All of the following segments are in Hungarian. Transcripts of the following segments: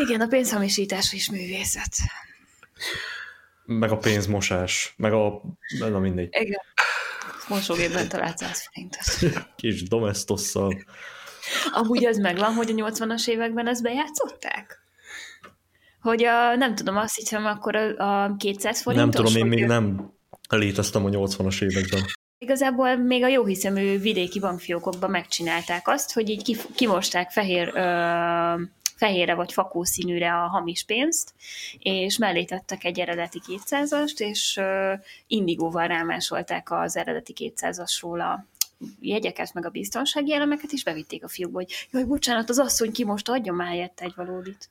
igen, a pénzhamisítás is művészet. Meg a pénzmosás, meg a... Na mindegy. Igen. Mosógépben talált 100 forintot. Kis domestosszal. Amúgy az megvan, hogy a 80-as években ezt bejátszották? Hogy a, nem tudom, azt hiszem akkor a 200 forintos... Nem tudom, én még nem léteztem a 80-as években. Igazából még a jóhiszemű vidéki bankfiókokban megcsinálták azt, hogy így kimosták fehérre vagy fakószínűre a hamis pénzt, és mellé tettek egy eredeti 200-ast, és indigóval rámásolták az eredeti 200-asról a jegyeket, meg a biztonsági elemeket, és bevitték a fiúkba, hogy jaj, bocsánat, az asszony ki most adjon már helyette egy valódit.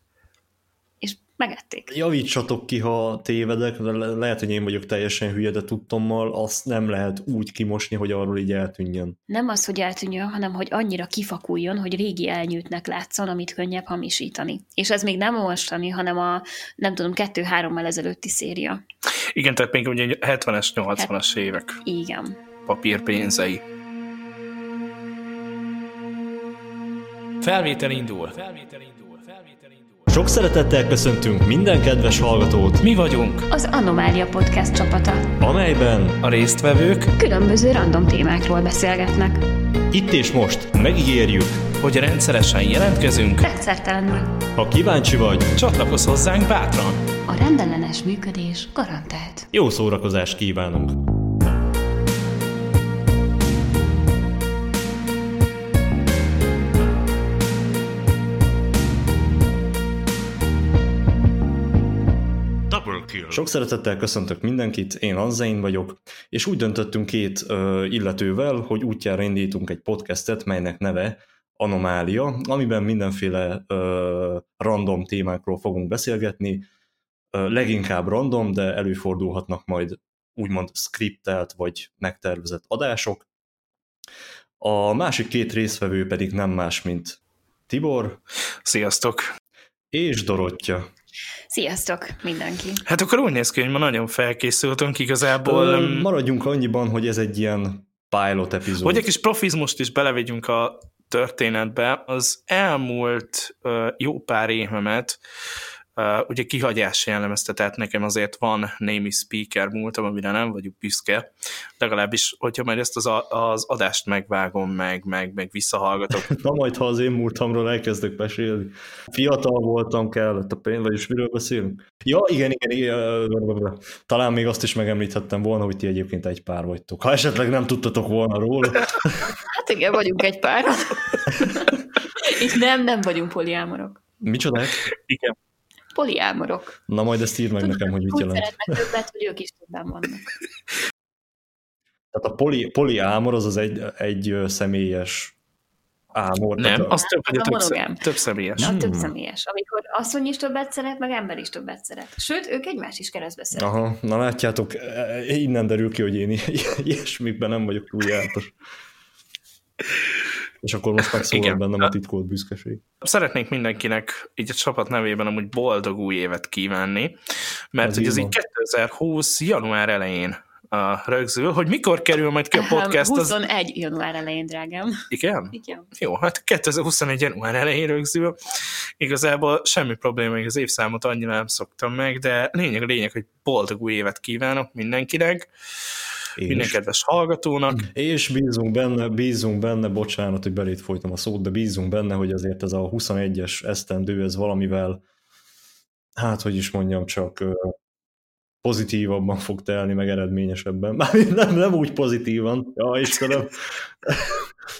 És megették. Javítsatok ki, ha tévedek, de lehet, hogy én vagyok teljesen hülye, de tudtommal azt nem lehet úgy kimosni, hogy arról így eltűnjön. Nem az, hogy eltűnjön, hanem hogy annyira kifakuljon, hogy régi elnyűtnek látszon, amit könnyebb hamisítani. És ez még nem mostani, hanem a, nem tudom, 2-3-mal ezelőtti széria. Igen, tehát még ugye 70-es, 80-as évek. Igen. Papírpénzei. Felvétel indul. Sok szeretettel köszöntünk minden kedves hallgatót! Mi vagyunk az Anomália Podcast csapata, amelyben a résztvevők különböző random témákról beszélgetnek. Itt és most megígérjük, hogy rendszeresen jelentkezünk rendszertelenül. Ha kíváncsi vagy, csatlakozz hozzánk bátran! A rendellenes működés garantált. Jó szórakozást kívánunk! Sok szeretettel köszöntök mindenkit, én Anzein vagyok, és úgy döntöttünk két illetővel, hogy útjára indítunk egy podcastet, melynek neve Anomália, amiben mindenféle random témákról fogunk beszélgetni, leginkább random, de előfordulhatnak majd úgymond skriptelt vagy megtervezett adások. A másik két résztvevő pedig nem más, mint Tibor. Sziasztok! És Dorottya. Sziasztok mindenki! Hát akkor úgy néz ki, hogy ma nagyon felkészültünk igazából. Maradjunk annyiban, hogy ez egy ilyen pilot epizód. Hogy egy kis profizmust is belevegyünk a történetbe, az elmúlt jó pár évemet ugye kihagyás jellemezte, tehát nekem azért van némi speaker múltam, amire nem vagyok büszke, legalábbis, hogyha majd ezt az adást megvágom, meg visszahallgatok. Na majd, ha az én múltamról elkezdek mesélni. Fiatal voltam, kellett a pénz, vagyis miről beszélünk? Ja, igen, talán még azt is megemlíthettem volna, hogy ti egyébként egy pár vagytok. Ha esetleg nem tudtatok volna róla. Hát igen, vagyunk egy pár. Itt nem vagyunk poliámorok. Micsodák? Igen. Poliámorok. Na majd ezt írd meg nekem, hogy mit jelent. Szeretnek többet, hogy ők is többen vannak. Tehát a poliámor az egy személyes ámor. Nem, az több személyes. Nem, több személyes. Amikor asszony is többet szeret, meg ember is többet szeret. Sőt, ők egymás is keresztbe szeretik. Aha, na látjátok, innen derül ki, hogy én ilyesmiben nem vagyok túl jártas. És akkor most megszólal bennem a titkolt büszkeség. Szeretnék mindenkinek így a csapat nevében amúgy boldog új évet kívánni, mert hogy ez így 2020. január elején rögzül, hogy mikor kerül majd ki a podcast. 21. január elején, drágám. Igen? Jó, hát 2021. január elején rögzül. Igazából semmi probléma, hogy az évszámot annyira nem szoktam meg, de lényeg, hogy boldog új évet kívánok mindenkinek. Minden kedves hallgatónak. És bízunk benne, bocsánat, hogy belét folytam a szót, de bízunk benne, hogy azért ez a 21-es esztendő, ez valamivel, hát hogy is mondjam, csak pozitívabban fog telni, meg eredményesebben. Már nem úgy pozitívan, ja Istenem.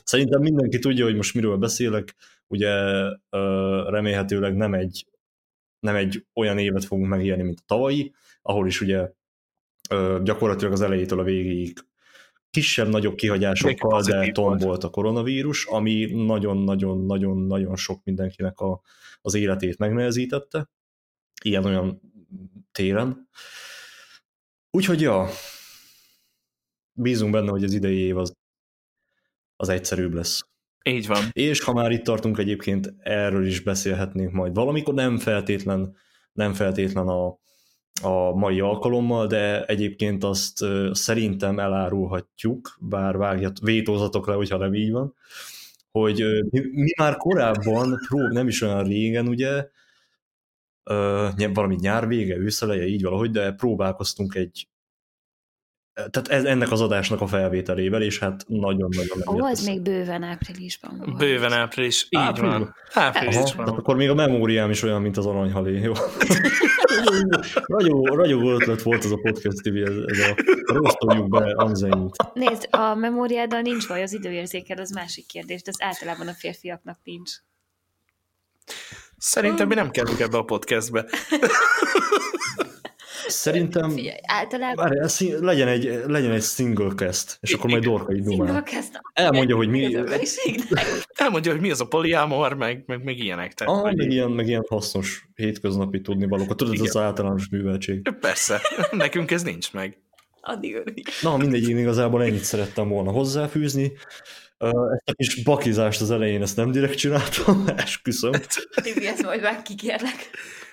Szerintem mindenki tudja, hogy most miről beszélek, ugye remélhetőleg nem egy olyan évet fogunk megélni, mint a tavalyi, ahol is ugye gyakorlatilag az elejétől a végéig kisebb-nagyobb kihagyásokkal, de tombolt a koronavírus, ami nagyon-nagyon-nagyon-nagyon sok mindenkinek az életét megnehezítette, ilyen-olyan téren. Úgyhogy ja, bízunk benne, hogy az idei év az egyszerűbb lesz. Így van. És ha már itt tartunk, egyébként erről is beszélhetnénk majd valamikor, nem feltétlen a mai alkalommal, de egyébként azt szerintem elárulhatjuk, bár vétózatok le, hogyha nem így van, hogy mi már korábban, nem is olyan régen ugye, valami nyár vége, őszeleje, így valahogy, de próbálkoztunk tehát ennek az adásnak a felvételével, és hát nagyon-nagyon... Volt még bőven áprilisban. Volt. Bőven április, így van. Áprilisban. Aha, akkor még a memóriám is olyan, mint az aranyhalé, jó? Ragyogó ötlet volt ez a Podcast TV, ez a rosszoljuk be Anzeint. Nézd, a memóriáddal nincs baj, az időérzékel, az másik kérdés, de az általában a férfiaknak nincs. Szerintem mi nem kellünk ebbe a podcastbe. Szerintem általában... legyen egy single cast, és akkor majd Dorka így dumál. Elmondja, hogy mi... Elmondja, hogy mi az a poliamor, meg ilyenek. Tehát, meg ilyen hasznos hétköznapi tudnivalókat. Tudod, ez az általános műveltség. Persze, nekünk ez nincs meg. Addig örülj. Na, mindegy, én igazából ennyit szerettem volna hozzáfűzni. Ezt a kis bakizást az elején ezt nem direkt csináltam, esküszöm. Ezt majd már kikérlek.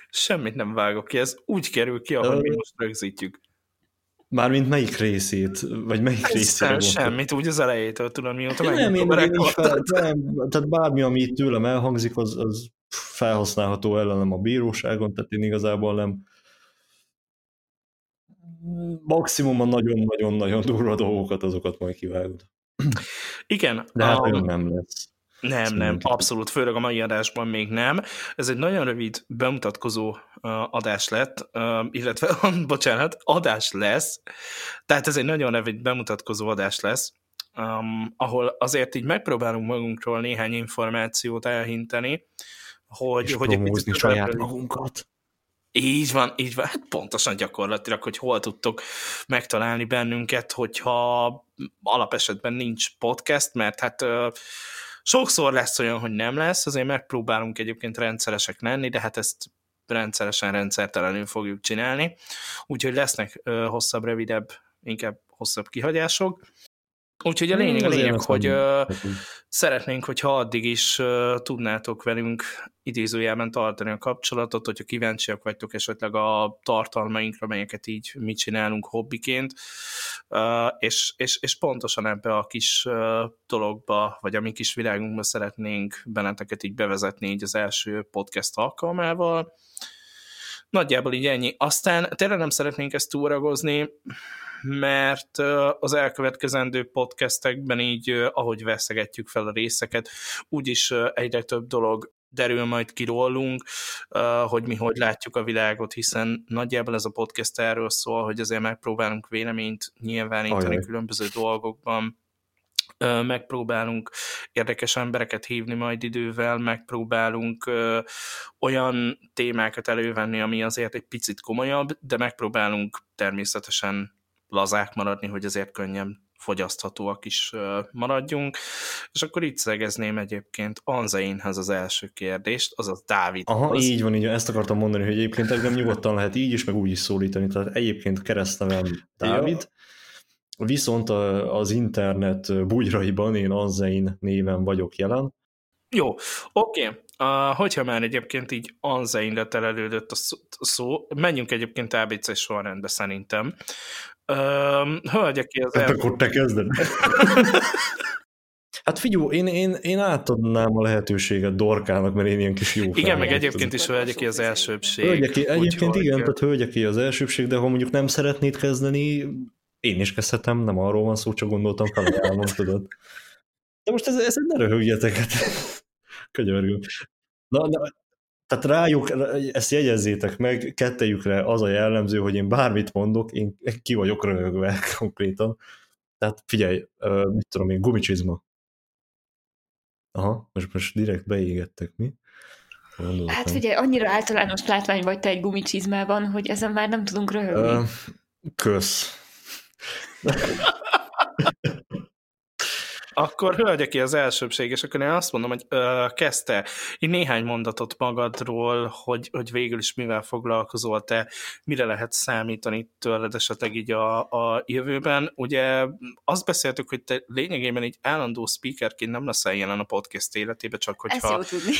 Semmit nem vágok ki, ez úgy kerül ki, ahogy mi most rögzítjük. Mármint melyik részét, vagy melyik részére? Semmit, úgy az elejétől tudom, mióta megint rekordtad. Tehát bármi, ami itt tőlem elhangzik, az felhasználható ellenem a bíróságon, tehát én igazából nem. Maximum a nagyon-nagyon-nagyon durva dolgokat, azokat majd kivágod. Igen. De hát nem lesz. Nem, abszolút, főleg a mai adásban még nem. Ez egy nagyon rövid bemutatkozó adás lett, illetve, bocsánat, adás lesz, tehát ez egy nagyon rövid bemutatkozó adás lesz, ahol azért így megpróbálunk magunkról néhány információt elhinteni, hogy promózni saját magunkat. Így van, hát pontosan gyakorlatilag, hogy hol tudtok megtalálni bennünket, hogyha alapesetben nincs podcast, mert hát sokszor lesz olyan, hogy nem lesz, azért megpróbálunk egyébként rendszeresek lenni, de hát ezt rendszertelenül fogjuk csinálni, úgyhogy lesznek hosszabb, rövidebb, inkább hosszabb kihagyások. Úgyhogy a lényeg, hogy szeretnénk, hogyha addig is tudnátok velünk idézőjelben tartani a kapcsolatot, hogyha kíváncsiak vagytok esetleg a tartalmainkra, melyeket így mi csinálunk hobbiként, és pontosan ebbe a kis dologba, vagy a mi kis világunkba szeretnénk benneteket így bevezetni így az első podcast alkalmával. Nagyjából így ennyi. Aztán tényleg nem szeretnénk ezt túlragozni, mert az elkövetkezendő podcastekben így, ahogy veszegetjük fel a részeket, úgyis egyre több dolog derül majd ki rólunk, hogy mi hogy látjuk a világot, hiszen nagyjából ez a podcast erről szól, hogy azért megpróbálunk véleményt nyilvánítani különböző dolgokban, megpróbálunk érdekes embereket hívni majd idővel, megpróbálunk olyan témákat elővenni, ami azért egy picit komolyabb, de megpróbálunk természetesen lazák maradni, hogy azért könnyen fogyaszthatóak is maradjunk. És akkor itt szegezném egyébként Anzeinhez az első kérdést, azaz Dávidhoz. Aha, így van, ezt akartam mondani, hogy egyébként engem nyugodtan lehet így is, meg úgy is szólítani, tehát egyébként keresztnevem Dávid, viszont az internet bugyraiban én Anzein néven vagyok jelen. Jó, oké. Hogyha már egyébként így Anzeinre telelődött a szó, menjünk egyébként ABC sorrendbe szerintem. Hölgyek ki az el... Akkor te kezded. Hát figyelj, én átadnám a lehetőséget Dorkának, mert én ilyen kis jó felhelyet. Igen, meg egyébként is hölgyek ki az elsőbség. Egyébként igen, tehát hölgyek ki az elsőbség, de ha mondjuk nem szeretnéd kezdeni, én is kezdhetem, nem arról van szó, csak gondoltam, felajánlom, tudod. De most ez ne röhögjetek. Könyörgöm. Na, tehát rájuk, ezt jegyezzétek meg, kettejükre az a jellemző, hogy én bármit mondok, én ki vagyok röhögve konkrétan. Tehát figyelj, mit tudom én, gumicsizma. Aha, most direkt beégettek, mi? Gondoltam. Hát figyelj, annyira általános látvány vagy te egy gumicsizmában, hogy ezen már nem tudunk röhögni. Kösz. Akkor hölgye ki az elsőbség, és akkor én azt mondom, hogy kezd el így néhány mondatot magadról, hogy végül is mivel foglalkozol te, mire lehet számítani tőled esetleg így a jövőben. Ugye azt beszéltük, hogy te lényegében így állandó speakerként nem leszel jelen a podcast életében, csak hogyha... Ezt jó tudni.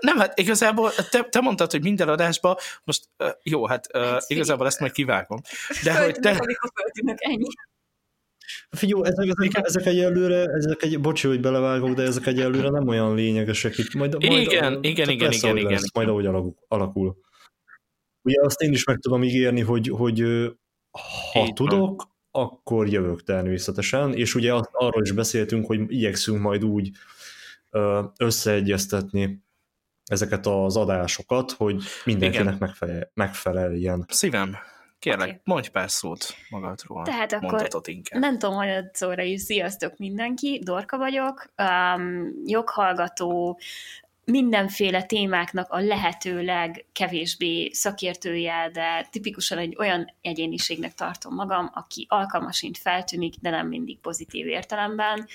Nem, hát igazából te mondtad, hogy minden adásban, most igazából ezt majd kivágom. De hogy te... Figyelj, ezek egyelőre, bocsi, hogy belevágok, de ezek egyelőre nem olyan lényegesek itt. Igen. Majd ahogy alakul. Ugye azt én is meg tudom ígérni, hogy ha így tudok, akkor jövök természetesen, és ugye arról is beszéltünk, hogy igyekszünk majd úgy összeegyeztetni ezeket az adásokat, hogy mindenkinek megfeleljen. Szívem, kérlek, mondj pár szót magadról. Tehát akkor nem tudom, hanyadszorra is sziasztok mindenki, Dorka vagyok, joghallgató, mindenféle témáknak a lehető legkevésbé szakértője, de tipikusan egy olyan egyéniségnek tartom magam, aki alkalmasint feltűnik, de nem mindig pozitív értelemben.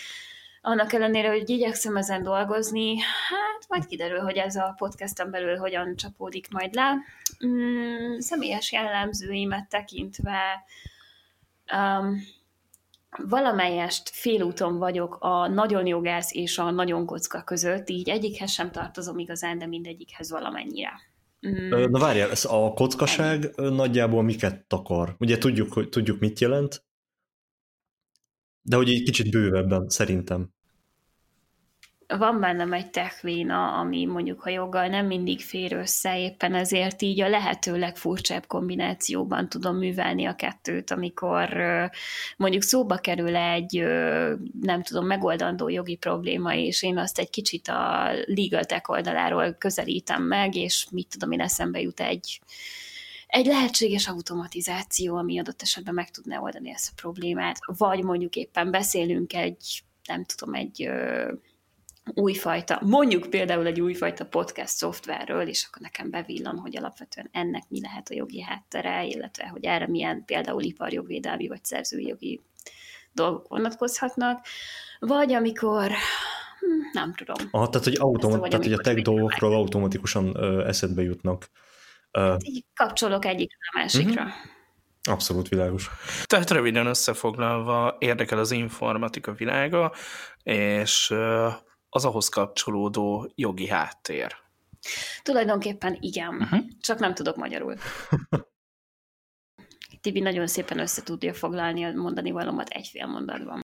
Annak ellenére, hogy igyekszem ezen dolgozni, hát majd kiderül, hogy ez a podcaston belül hogyan csapódik majd le. Személyes jellemzőimet tekintve valamelyest félúton vagyok a nagyon jogász és a nagyon kocka között, így egyikhez sem tartozom igazán, de mindegyikhez valamennyire. Na várjál, ez a kockaság nagyjából miket takar? Ugye tudjuk mit jelent, de hogy egy kicsit bővebben, szerintem. Van bennem egy techvéna, ami mondjuk a joggal nem mindig fér össze, éppen ezért így a lehető legfurcsább kombinációban tudom művelni a kettőt, amikor mondjuk szóba kerül egy, nem tudom, megoldandó jogi probléma, és én azt egy kicsit a legal tech oldaláról közelítem meg, és mit tudom, én eszembe jut egy lehetséges automatizáció, ami adott esetben meg tudná oldani ezt a problémát, vagy mondjuk éppen beszélünk egy újfajta, mondjuk például egy újfajta podcast szoftverről, és akkor nekem bevillan, hogy alapvetően ennek mi lehet a jogi háttere, illetve hogy erre milyen például iparjogvédelmi vagy szerzői jogi dolgok vonatkozhatnak, vagy amikor nem tudom. Aha, tehát, hogy a tech dolgokról automatikusan eszedbe jutnak. Így kapcsolok egyikre a másikra. Abszolút világos. Tehát röviden összefoglalva, érdekel az informatika világa, és az ahhoz kapcsolódó jogi háttér. Tulajdonképpen igen, csak nem tudok magyarul. Tibi nagyon szépen össze tudja foglalni a mondani valómat egyfél mondatban.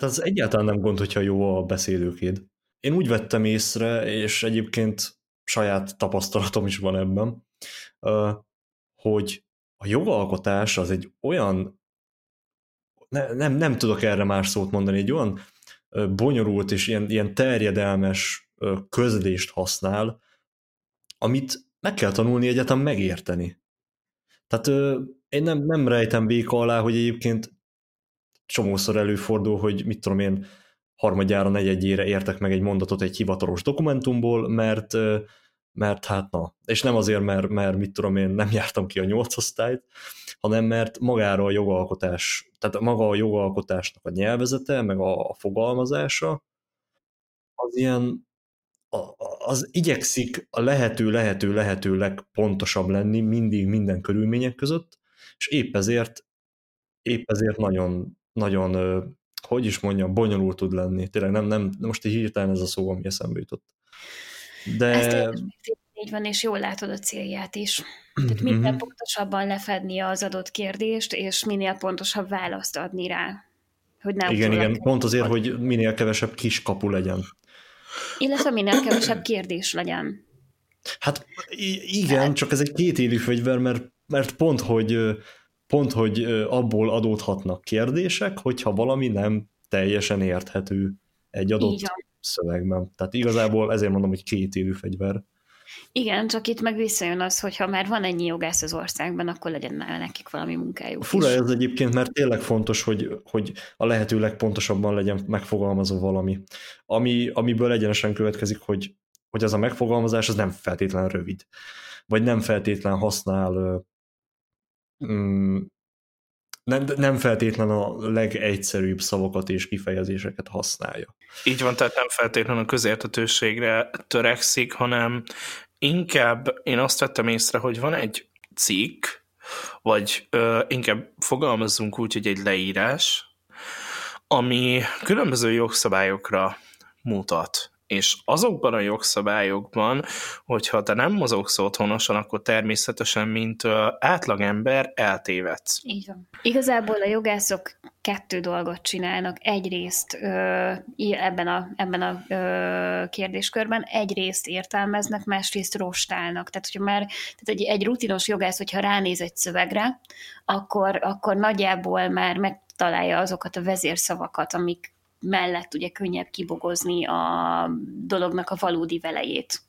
Ez egyáltalán nem gond, hogyha jó a beszélőkéd. Én úgy vettem észre, és egyébként saját tapasztalatom is van ebben, hogy a jogalkotás az egy olyan, nem tudok erre más szót mondani, egy olyan bonyolult és ilyen terjedelmes közlést használ, amit meg kell tanulni egyáltalán megérteni. Tehát én nem rejtem véka alá, hogy egyébként csomószor előfordul, hogy mit tudom én, harmadjára, negyedjére értek meg egy mondatot egy hivatalos dokumentumból, mert hát na, és nem azért, mert mit tudom én, nem jártam ki a 8. osztályt, hanem mert magára a jogalkotás, tehát maga a jogalkotásnak a nyelvezete, meg a fogalmazása, az ilyen, az igyekszik a lehető legpontosabb lenni mindig minden körülmények között, és épp ezért nagyon, nagyon, hogy is mondjam, bonyolult tud lenni. Tényleg nem, most így hirtelen ez a szó, ami eszembe jutott. De... Ezt így van, és jól látod a célját is. Tehát minél pontosabban lefedni az adott kérdést, és minél pontosabb választ adni rá. Hogy nem igen, pont azért, hogy minél kevesebb kiskapu legyen. Illetve minél kevesebb kérdés legyen. Hát igen, csak ez egy kétélű fegyver, mert pont, hogy abból adódhatnak kérdések, hogyha valami nem teljesen érthető egy adott szövegben. Tehát igazából ezért mondom, hogy kétélű fegyver. Igen, csak itt meg visszajön az, hogyha már van ennyi jogász az országban, akkor legyen már nekik valami munkájuk. Fura ez egyébként, mert tényleg fontos, hogy a lehető legpontosabban legyen megfogalmazó valami. Amiből egyenesen következik, hogy az a megfogalmazás az nem feltétlen rövid. Vagy nem feltétlen használ... Nem feltétlen a legegyszerűbb szavakat és kifejezéseket használja. Így van, tehát nem feltétlen a közérthetőségre törekszik, hanem inkább én azt vettem észre, hogy van egy cikk, vagy inkább fogalmazzunk úgy, hogy egy leírás, ami különböző jogszabályokra mutat. És azokban a jogszabályokban, hogyha te nem mozogsz otthonosan, akkor természetesen, mint átlagember, eltévedsz. Így van. Igazából a jogászok kettő dolgot csinálnak. Egyrészt ebben a kérdéskörben egyrészt értelmeznek, másrészt rostálnak. Tehát, hogyha már tehát egy rutinos jogász, hogyha ránéz egy szövegre, akkor nagyjából már megtalálja azokat a vezérszavakat, amik mellett ugye könnyebb kibogozni a dolognak a valódi velejét.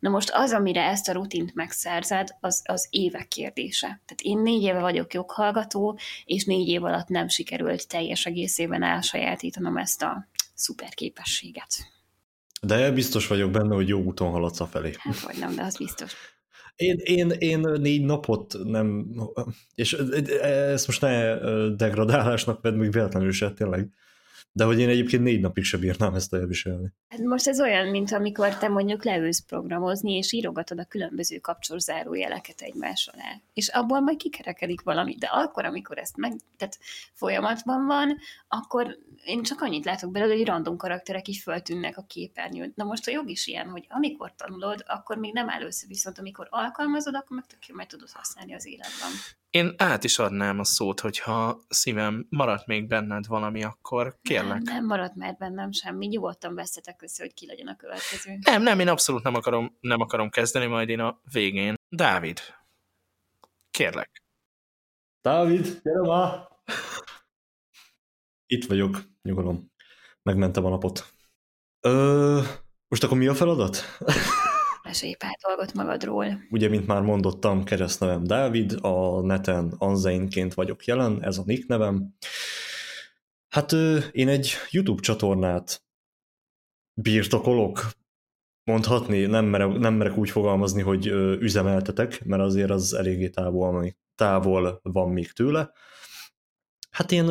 Na most az, amire ezt a rutint megszerzed, az évek kérdése. Tehát én 4 éve vagyok joghallgató, és 4 év alatt nem sikerült teljes egészében elsajátítanom ezt a szuperképességet. De biztos vagyok benne, hogy jó úton haladsz afelé. Hát vagy nem, de az biztos. Én 4 napot nem, és ezt most ne degradálásnak vedd, még véletlenül se, tényleg. De hogy én egyébként 4 napig se bírnám ezt elviselni. Hát most ez olyan, mint amikor te mondjuk leülsz programozni, és írogatod a különböző kapcsolzárójeleket egymás alá. És abból majd kikerekedik valami. De akkor, amikor ezt tehát folyamatban van, akkor én csak annyit látok belőle, hogy random karakterek így föltűnnek a képernyőn. Na most a jog is ilyen, hogy amikor tanulod, akkor még nem először, viszont amikor alkalmazod, akkor meg tök jól meg tudod használni az életben. Én át is adnám a szót, hogyha szívem, maradt még benned valami, akkor kérlek. Nem maradt már bennem semmi, nyugodtan veszetek össze, hogy ki legyen a következő. Nem, én abszolút nem akarom kezdeni, majd én a végén. Dávid, kérlek. Dávid, gyere ma! Itt vagyok, nyugodom. Megmentem a napot. Most akkor mi a feladat? Mesélj pár dolgot magadról. Ugye, mint már mondottam, keresztnevem Dávid, a neten Anzeinként vagyok jelen, ez a nick nevem. Hát én egy YouTube csatornát birtokolok, mondhatni, nem merek úgy fogalmazni, hogy üzemeltetek, mert azért az eléggé távol van még tőle. Hát én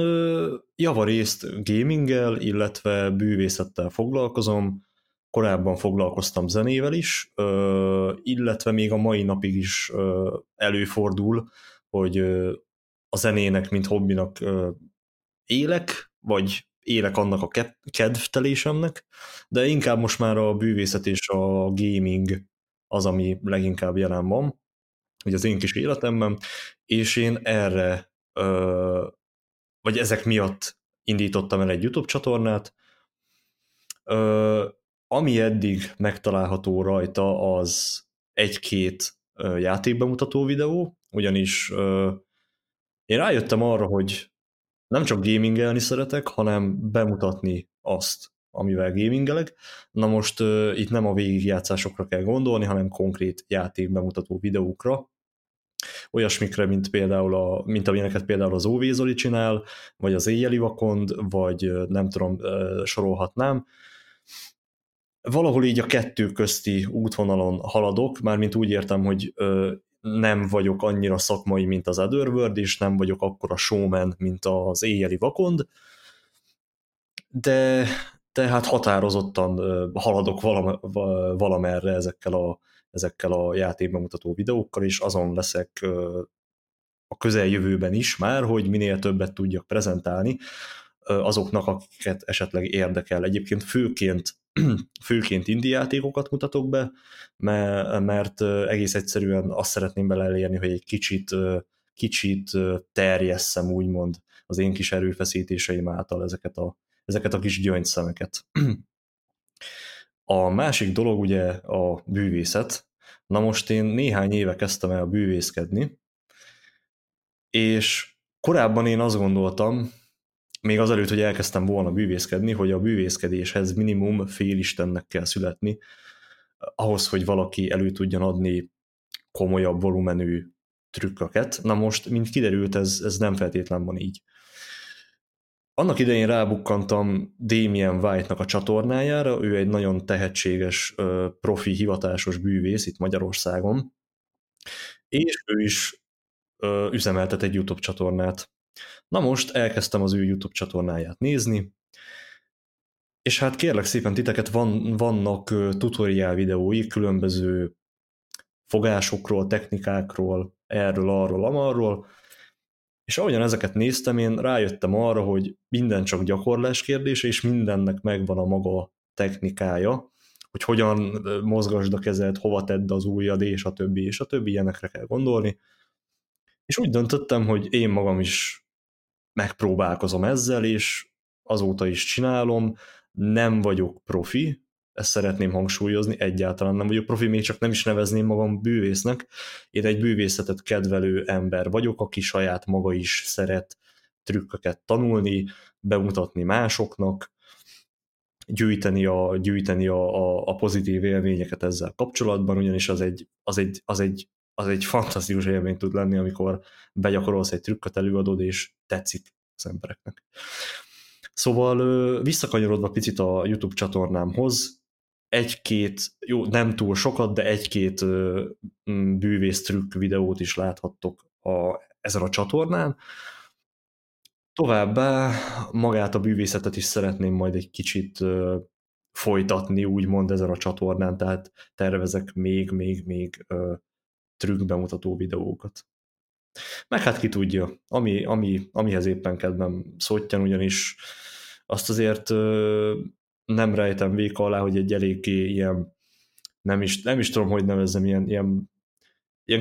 javarészt gaminggel, illetve bűvészettel foglalkozom, korábban foglalkoztam zenével is, illetve még a mai napig is előfordul, hogy a zenének, mint hobbinak élek, vagy élek annak a kedvtelésemnek, de inkább most már a bűvészet és a gaming az, ami leginkább jelen van, ugye az én kis életemben, és én erre, vagy ezek miatt indítottam el egy YouTube csatornát. Ami eddig megtalálható rajta, az 1-2 játékbemutató videó, ugyanis én rájöttem arra, hogy nem csak gamingelni szeretek, hanem bemutatni azt, amivel gamingelek. Na most itt nem a végigjátszásokra kell gondolni, hanem konkrét játékbemutató videókra. Olyasmikre, mint amilyeneket például az Óvé Zoli csinál, vagy az Éjjeli Vakond, vagy nem tudom, sorolhatnám. Valahol így a kettő közti útvonalon haladok, mármint úgy értem, hogy nem vagyok annyira szakmai, mint az Otherworld, és nem vagyok akkora showman, mint az Éjjeli Vakond, de hát határozottan haladok valamerre ezekkel a játékbemutató videókkal, és azon leszek a közeljövőben is már, hogy minél többet tudjak prezentálni azoknak, akiket esetleg érdekel. Egyébként főként indie játékokat mutatok be, mert egész egyszerűen azt szeretném bele elérni, hogy egy kicsit terjesszem úgymond az én kis erőfeszítéseim által ezeket a kis gyöngyszemeket. A másik dolog ugye a bűvészet. Na most én néhány éve kezdtem el bűvészkedni, és korábban én azt gondoltam, még azelőtt, hogy elkezdtem volna bűvészkedni, hogy a bűvészkedéshez minimum félistennek kell születni, ahhoz, hogy valaki elő tudjon adni komolyabb volumenű trükköket. Na most, mint kiderült, ez nem feltétlen van így. Annak idején rábukkantam Damien White-nak a csatornájára, ő egy nagyon tehetséges, profi, hivatásos bűvész itt Magyarországon, és ő is üzemeltet egy YouTube csatornát. Na most elkezdtem az ő YouTube csatornáját nézni, és hát kérlek szépen titeket, vannak tutoriál videói különböző fogásokról, technikákról, erről, arról, amarról, és ahogyan ezeket néztem, én rájöttem arra, hogy minden csak gyakorlás kérdése, és mindennek megvan a maga technikája, hogy hogyan mozgasd a kezed, hova tedd az ujjad, és a többi, ilyenekre kell gondolni. És úgy döntöttem, hogy én magam is megpróbálkozom ezzel, és azóta is csinálom, nem vagyok profi, ezt szeretném hangsúlyozni, egyáltalán nem vagyok profi, még csak nem is nevezném magam bűvésznek. Én egy bűvészetet kedvelő ember vagyok, aki saját maga is szeret trükköket tanulni, bemutatni másoknak, gyűjteni a pozitív élményeket ezzel kapcsolatban, ugyanis az egy fantasztikus élmény tud lenni, amikor begyakorolsz egy trükköt, előadod, és tetszik az embereknek. Szóval visszakanyarodva picit a YouTube csatornámhoz, nem túl sokat, de egy-két bűvésztrükk videót is láthattok ezen a csatornán. Továbbá magát a bűvészetet is szeretném majd egy kicsit folytatni, úgymond ezen a csatornán, tehát tervezek még trükkbemutató videókat. Meg hát ki tudja, amihez éppen kedvem szottyan, ugyanis azt azért nem rejtem véka alá, hogy egy eléggé ilyen, nem is tudom, hogy nevezzem, ilyen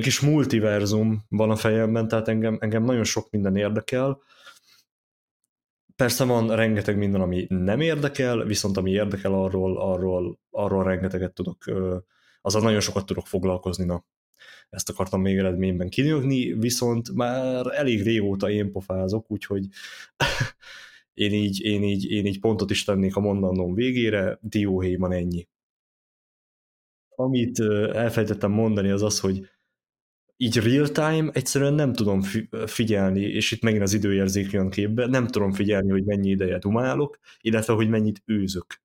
kis multiverzum van a fejemben, tehát engem nagyon sok minden érdekel. Persze van rengeteg minden, ami nem érdekel, viszont ami érdekel, arról rengeteget tudok, azzal nagyon sokat tudok foglalkozni, na. Ezt akartam még eredményben kinyögni, viszont már elég régóta én pofázok, úgyhogy én így pontot is tennék a mondanom végére, dióhéjban ennyi. Amit elfelejtettem mondani, az az, hogy így real-time egyszerűen nem tudom figyelni, és itt megint az időérzék jön képbe, nem tudom figyelni, hogy mennyi ideje dumálok, illetve hogy mennyit őzök.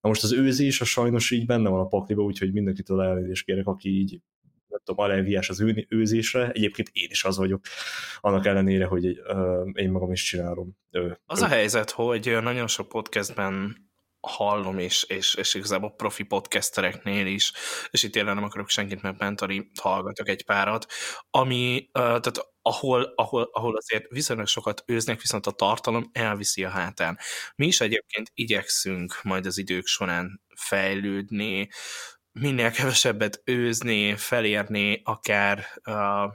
Na most az őzés, a sajnos így benne van a pakliba, úgyhogy mindenkitől elnézést kérek, aki így nem tudom, allergiás az őzésre, egyébként én is az vagyok, annak ellenére, hogy én magam is csinálom. A helyzet, hogy nagyon sok podcastben hallom, és igazából profi podcastereknél is, és itt tényleg nem akarok senkit megbántani, hallgatok egy párat, ami, tehát ahol azért viszonylag sokat őznek, viszont a tartalom elviszi a hátán. Mi is egyébként igyekszünk majd az idők során fejlődni, minél kevesebbet őzni, felérni, akár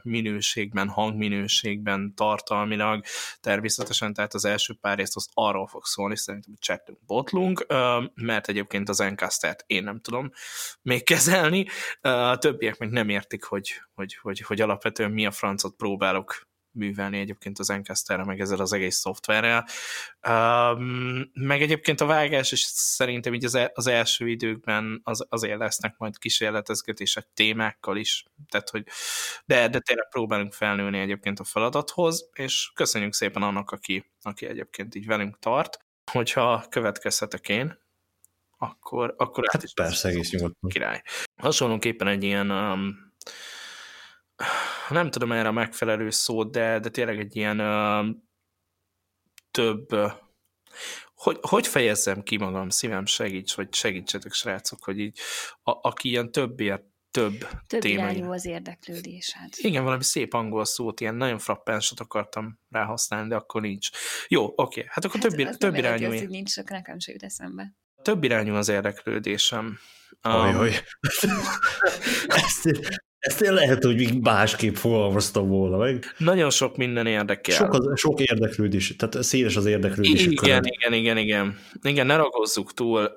minőségben, hangminőségben, tartalmilag, természetesen, tehát az első pár részt az arról fog szólni, szerintem csettünk, botlunk, mert egyébként az Encastert én nem tudom még kezelni, a többiek még nem értik, hogy alapvetően mi a francot próbálok művelni egyébként az Encasterre, meg ezzel az egész szoftverrel. Meg egyébként a vágás, és szerintem így az első időkben azért lesznek majd kísérletezgetések témákkal is, tehát hogy de tényleg próbálunk felnőni egyébként a feladathoz, és köszönjük szépen annak, aki egyébként így velünk tart, hogyha következhetek én, akkor hát is persze, egész nyugodtan. Király. Hasonlóképpen egy ilyen nem tudom erre a megfelelő szót, de tényleg egy ilyen hogy fejezzem ki magam, szívem segíts, vagy segítsetek srácok, hogy így, aki ilyen több irányú az érdeklődésed. Igen, valami szép angol szót, ilyen nagyon frappánsat akartam ráhasználni, de akkor nincs. Jó, oké, hát akkor több irányú. Hát az nincs, akkor nekem se jut eszembe. Több irányú az érdeklődésem. Ajaj. Ezt én lehet, hogy még másképp fogalmaztam volna meg. Nagyon sok minden érdekel. Sok érdeklődés, tehát széles az érdeklődés. Igen, ne ragozzuk túl,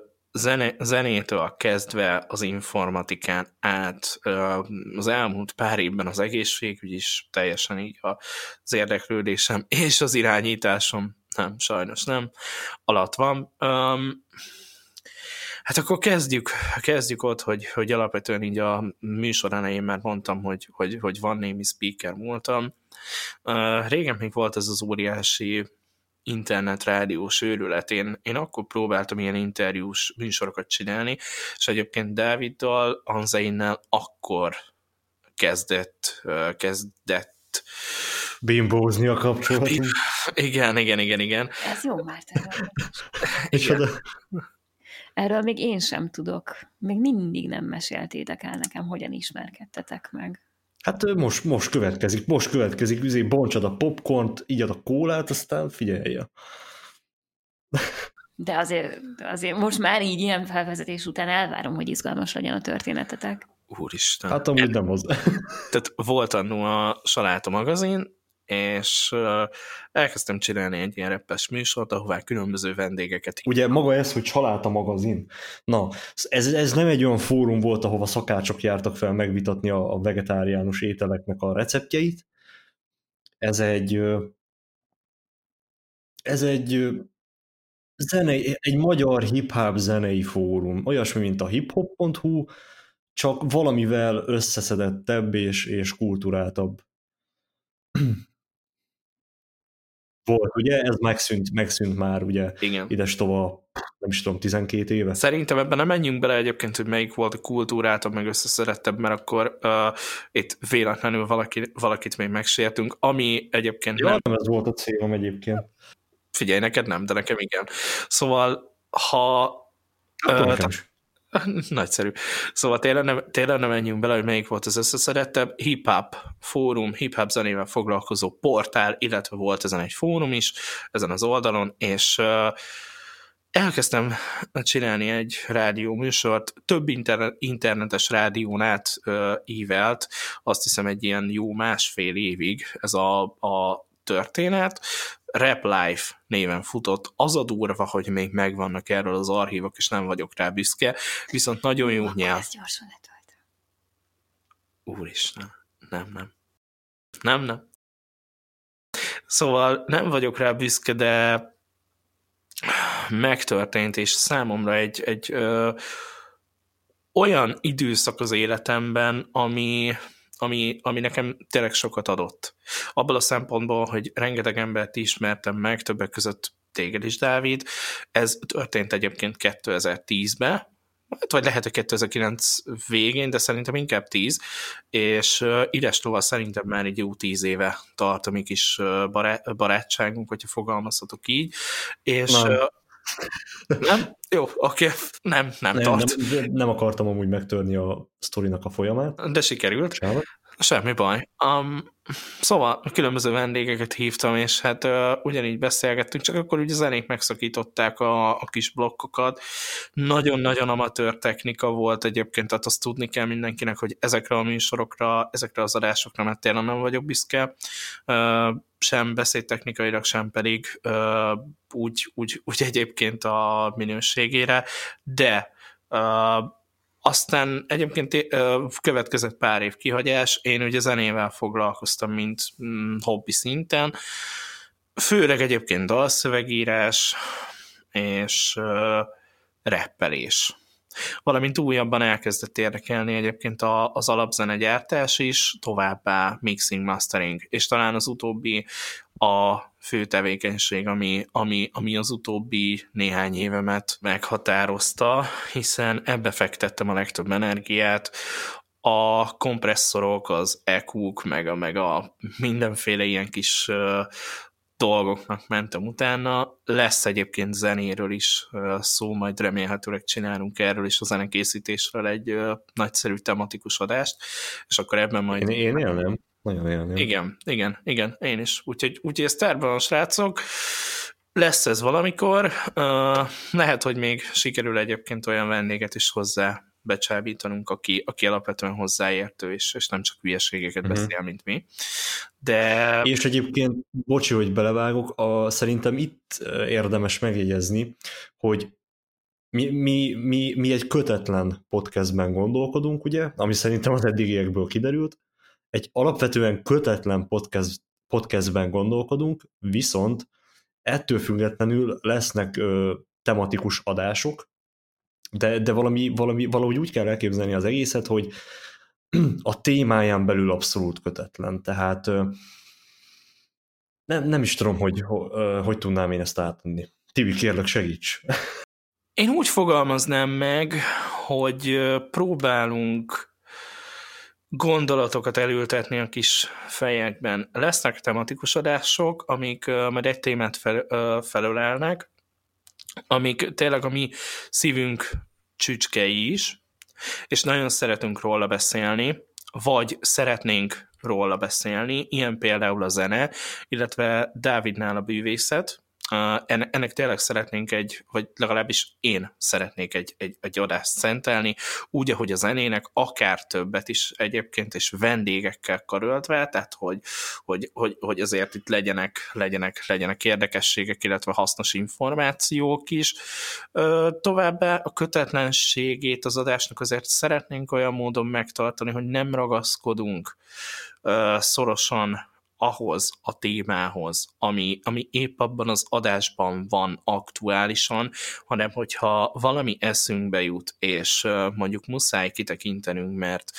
zenétől kezdve az informatikán át. Az elmúlt pár évben az egészségügy is teljesen így az érdeklődésem és az irányításom, nem, sajnos nem, alatt van. Hát akkor kezdjük ott, hogy alapvetően így a műsor elején már mondtam, hogy van némi speaker múltam. Régen még volt ez az óriási internetrádiós őrület. Én akkor próbáltam ilyen interjús műsorokat csinálni, és egyébként Dáviddal, Anzeinnel akkor kezdett bimbózni a kapcsolat. Igen. Ez jó már tényleg. Igen. Erről még én sem tudok. Még mindig nem meséltétek el nekem, hogyan ismerkedtetek meg. Hát most következik, üzé bontsad a popcornt, igyad a kólát, aztán figyelje. De azért most már így ilyen felvezetés után elvárom, hogy izgalmas legyen a történetetek. Úristen. Hát amúgy nem hozzá. Tehát volt annó a Saláta magazin, és elkezdtem csinálni egy ilyen reppes műsort, ahová különböző vendégeket hívtam. Ugye maga ez, hogy Saláta magazin? Na, ez nem egy olyan fórum volt, ahova szakácsok jártak fel megvitatni a vegetáriánus ételeknek a receptjeit. Ez egy magyar hip-hop zenei fórum, olyasmi, mint a hiphop.hu, csak valamivel összeszedettebb és kulturáltabb. Volt, ugye? Ez megszűnt már, ugye? Igen. Idestova, nem is tudom, 12 éve. Szerintem ebben nem menjünk bele egyébként, hogy melyik volt a kultúráltabb, meg összeszedettebb, mert akkor itt véletlenül valakit még megsértünk, ami egyébként ja, nem ez volt a célom egyébként. Figyelj, neked nem, de nekem igen. Szóval, ha... Nagyszerű. Szóval tényleg nem menjünk bele, hogy melyik volt az összeszedettebb. Hip-hop fórum, hip-hop zenével foglalkozó portál, illetve volt ezen egy fórum is, ezen az oldalon, és elkezdtem csinálni egy rádióműsort, több internetes rádión át ívelt, azt hiszem egy ilyen jó másfél évig ez a történet. Rap Life néven futott, az a durva, hogy még megvannak erről az archívok, és nem vagyok rá büszke, viszont nagyon jó nyelv. Úristen, nem. Szóval nem vagyok rá büszke, de megtörtént, és számomra egy olyan időszak az életemben, ami nekem tényleg sokat adott. Abban a szempontból, hogy rengeteg embert ismertem meg, többek között téged is, Dávid. Ez történt egyébként 2010-ben, vagy lehet, hogy 2009 végén, de szerintem inkább 10, és idestova szerintem már egy jó 10 éve tart a mi kis barátságunk, hogyha fogalmazhatok így. És nem? Jó, oké, nem tart. Nem akartam amúgy megtörni a sztorinak a folyamát. De sikerült. Semmi baj. Szóval különböző vendégeket hívtam, és hát ugyanígy beszélgettünk, csak akkor ugye zenék megszakították a kis blokkokat. Nagyon-nagyon amatőr technika volt egyébként, tehát azt tudni kell mindenkinek, hogy ezekre a műsorokra, ezekre az adásokra már tényleg nem vagyok büszke. Sem beszédtechnikailag, sem pedig úgy egyébként a minőségére, de aztán egyébként következett pár év kihagyás, én ugye zenével foglalkoztam, mint hobbi szinten, főleg egyébként dalszövegírás és rappelés. Valamint újabban elkezdett érdekelni egyébként az alapzenegyártás is, továbbá mixing, mastering, és talán az utóbbi a fő tevékenység, ami az utóbbi néhány évemet meghatározta, hiszen ebbe fektettem a legtöbb energiát, a kompresszorok, az EQ-k, meg a mindenféle ilyen kis dolgoknak mentem utána. Lesz egyébként zenéről is szó, majd remélhetőleg csinálunk erről is a zenekészítésről egy nagyszerű tematikus adást, és akkor ebben majd... Én élnem. Nagyon élnem. Igen, én is. Úgyhogy ez tárban, srácok, lesz ez valamikor. Lehet, hogy még sikerül egyébként olyan vendéget is hozzá becsábítanunk, aki alapvetően hozzáértő, és nem csak hülyeségeket beszél, mint mi. De... És egyébként, bocsi, hogy belevágok, szerintem itt érdemes megjegyezni, hogy mi egy kötetlen podcastben gondolkodunk, ugye, ami szerintem az eddigiekből kiderült, egy alapvetően kötetlen podcastben gondolkodunk, viszont ettől függetlenül lesznek tematikus adások, de valahogy úgy kell elképzelni az egészet, hogy a témáján belül abszolút kötetlen. Tehát nem is tudom, hogy tudnám én ezt átadni. Tibi, kérlek, segíts! Én úgy fogalmaznám meg, hogy próbálunk gondolatokat elültetni a kis fejekben. Lesznek tematikus adások, amik majd egy témát felölelnek, amik tényleg a mi szívünk csücskei is, és nagyon szeretünk róla beszélni, vagy szeretnénk róla beszélni, ilyen például a zene, illetve Dávidnál a bűvészet, Ennek tényleg szeretnénk vagy legalábbis én szeretnék egy adást szentelni, úgy, ahogy a zenének, akár többet is egyébként, és vendégekkel karöltve, tehát hogy azért itt legyenek érdekességek, illetve hasznos információk is. Továbbá a kötetlenségét az adásnak azért szeretnénk olyan módon megtartani, hogy nem ragaszkodunk szorosan ahhoz a témához, ami épp abban az adásban van aktuálisan, hanem hogyha valami eszünkbe jut, és mondjuk muszáj kitekintenünk, mert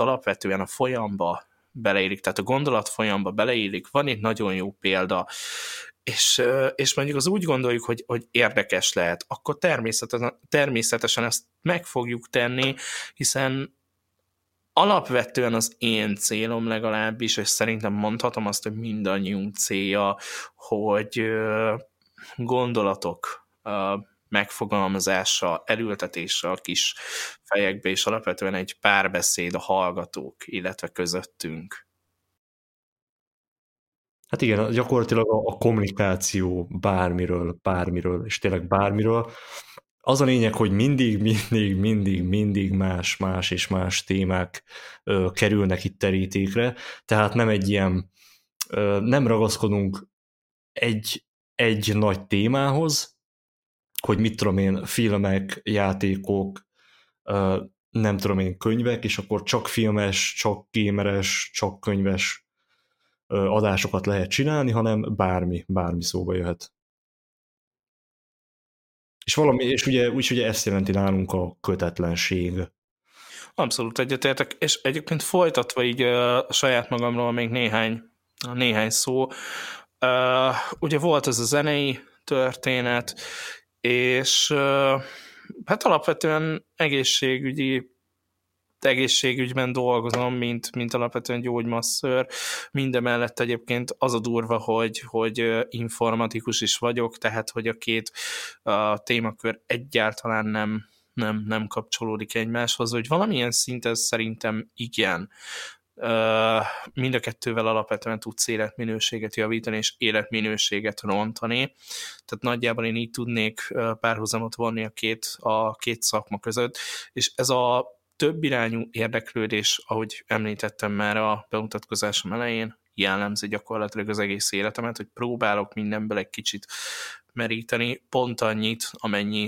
alapvetően a folyamba beleillik, tehát a gondolat folyamba beleillik, van egy nagyon jó példa, és mondjuk az úgy gondoljuk, hogy érdekes lehet, akkor természetesen ezt meg fogjuk tenni, hiszen alapvetően az én célom legalábbis, és szerintem mondhatom azt, hogy mindannyiunk célja, hogy gondolatok megfogalmazása, elültetése a kis fejekbe, és alapvetően egy párbeszéd a hallgatók, illetve közöttünk. Hát igen, gyakorlatilag a kommunikáció bármiről, és tényleg bármiről. Az a lényeg, hogy mindig más és más témák kerülnek itt terítékre, tehát nem egy ilyen, nem ragaszkodunk egy nagy témához, hogy mit tudom én, filmek, játékok, nem tudom én, könyvek, és akkor csak filmes, csak gameres, csak könyves adásokat lehet csinálni, hanem bármi szóba jöhet. És ugye ezt jelenti nálunk a kötetlenség. Abszolút egyetértek, és egyébként folytatva így saját magamról még néhány szó. Ugye volt ez a zenei történet, és hát alapvetően egészségügyben dolgozom, mint alapvetően gyógymasszőr. Mindemellett egyébként az a durva, hogy informatikus is vagyok, tehát hogy a két témakör egyáltalán nem kapcsolódik egymáshoz, hogy valamilyen szinten szerintem igen. Mind a kettővel alapvetően tudsz életminőséget javítani, és életminőséget rontani. Tehát nagyjából én így tudnék párhuzamot vonni a két szakma között, és ez a több irányú érdeklődés, ahogy említettem már a bemutatkozásom elején, jellemzi gyakorlatilag az egész életemet, hogy próbálok mindenből egy kicsit meríteni, pont annyit,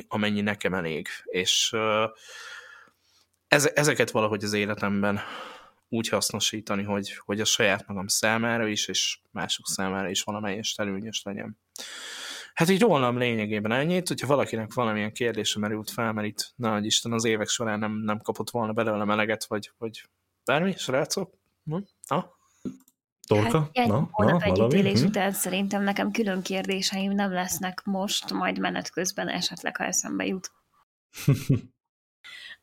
amennyi nekem elég. És ezeket valahogy az életemben úgy hasznosítani, hogy a saját magam számára is, és mások számára is valamelyest előnyös legyen. Hát így rólam lényegében ennyit, hogyha valakinek valamilyen kérdése merült fel, mert itt, nagy Isten, az évek során nem kapott volna belőlem eleget, vagy bármi, srácok? Dorka? Hát, holnap együttélés után szerintem nekem külön kérdéseim nem lesznek most, majd menet közben esetleg, ha eszembe jut.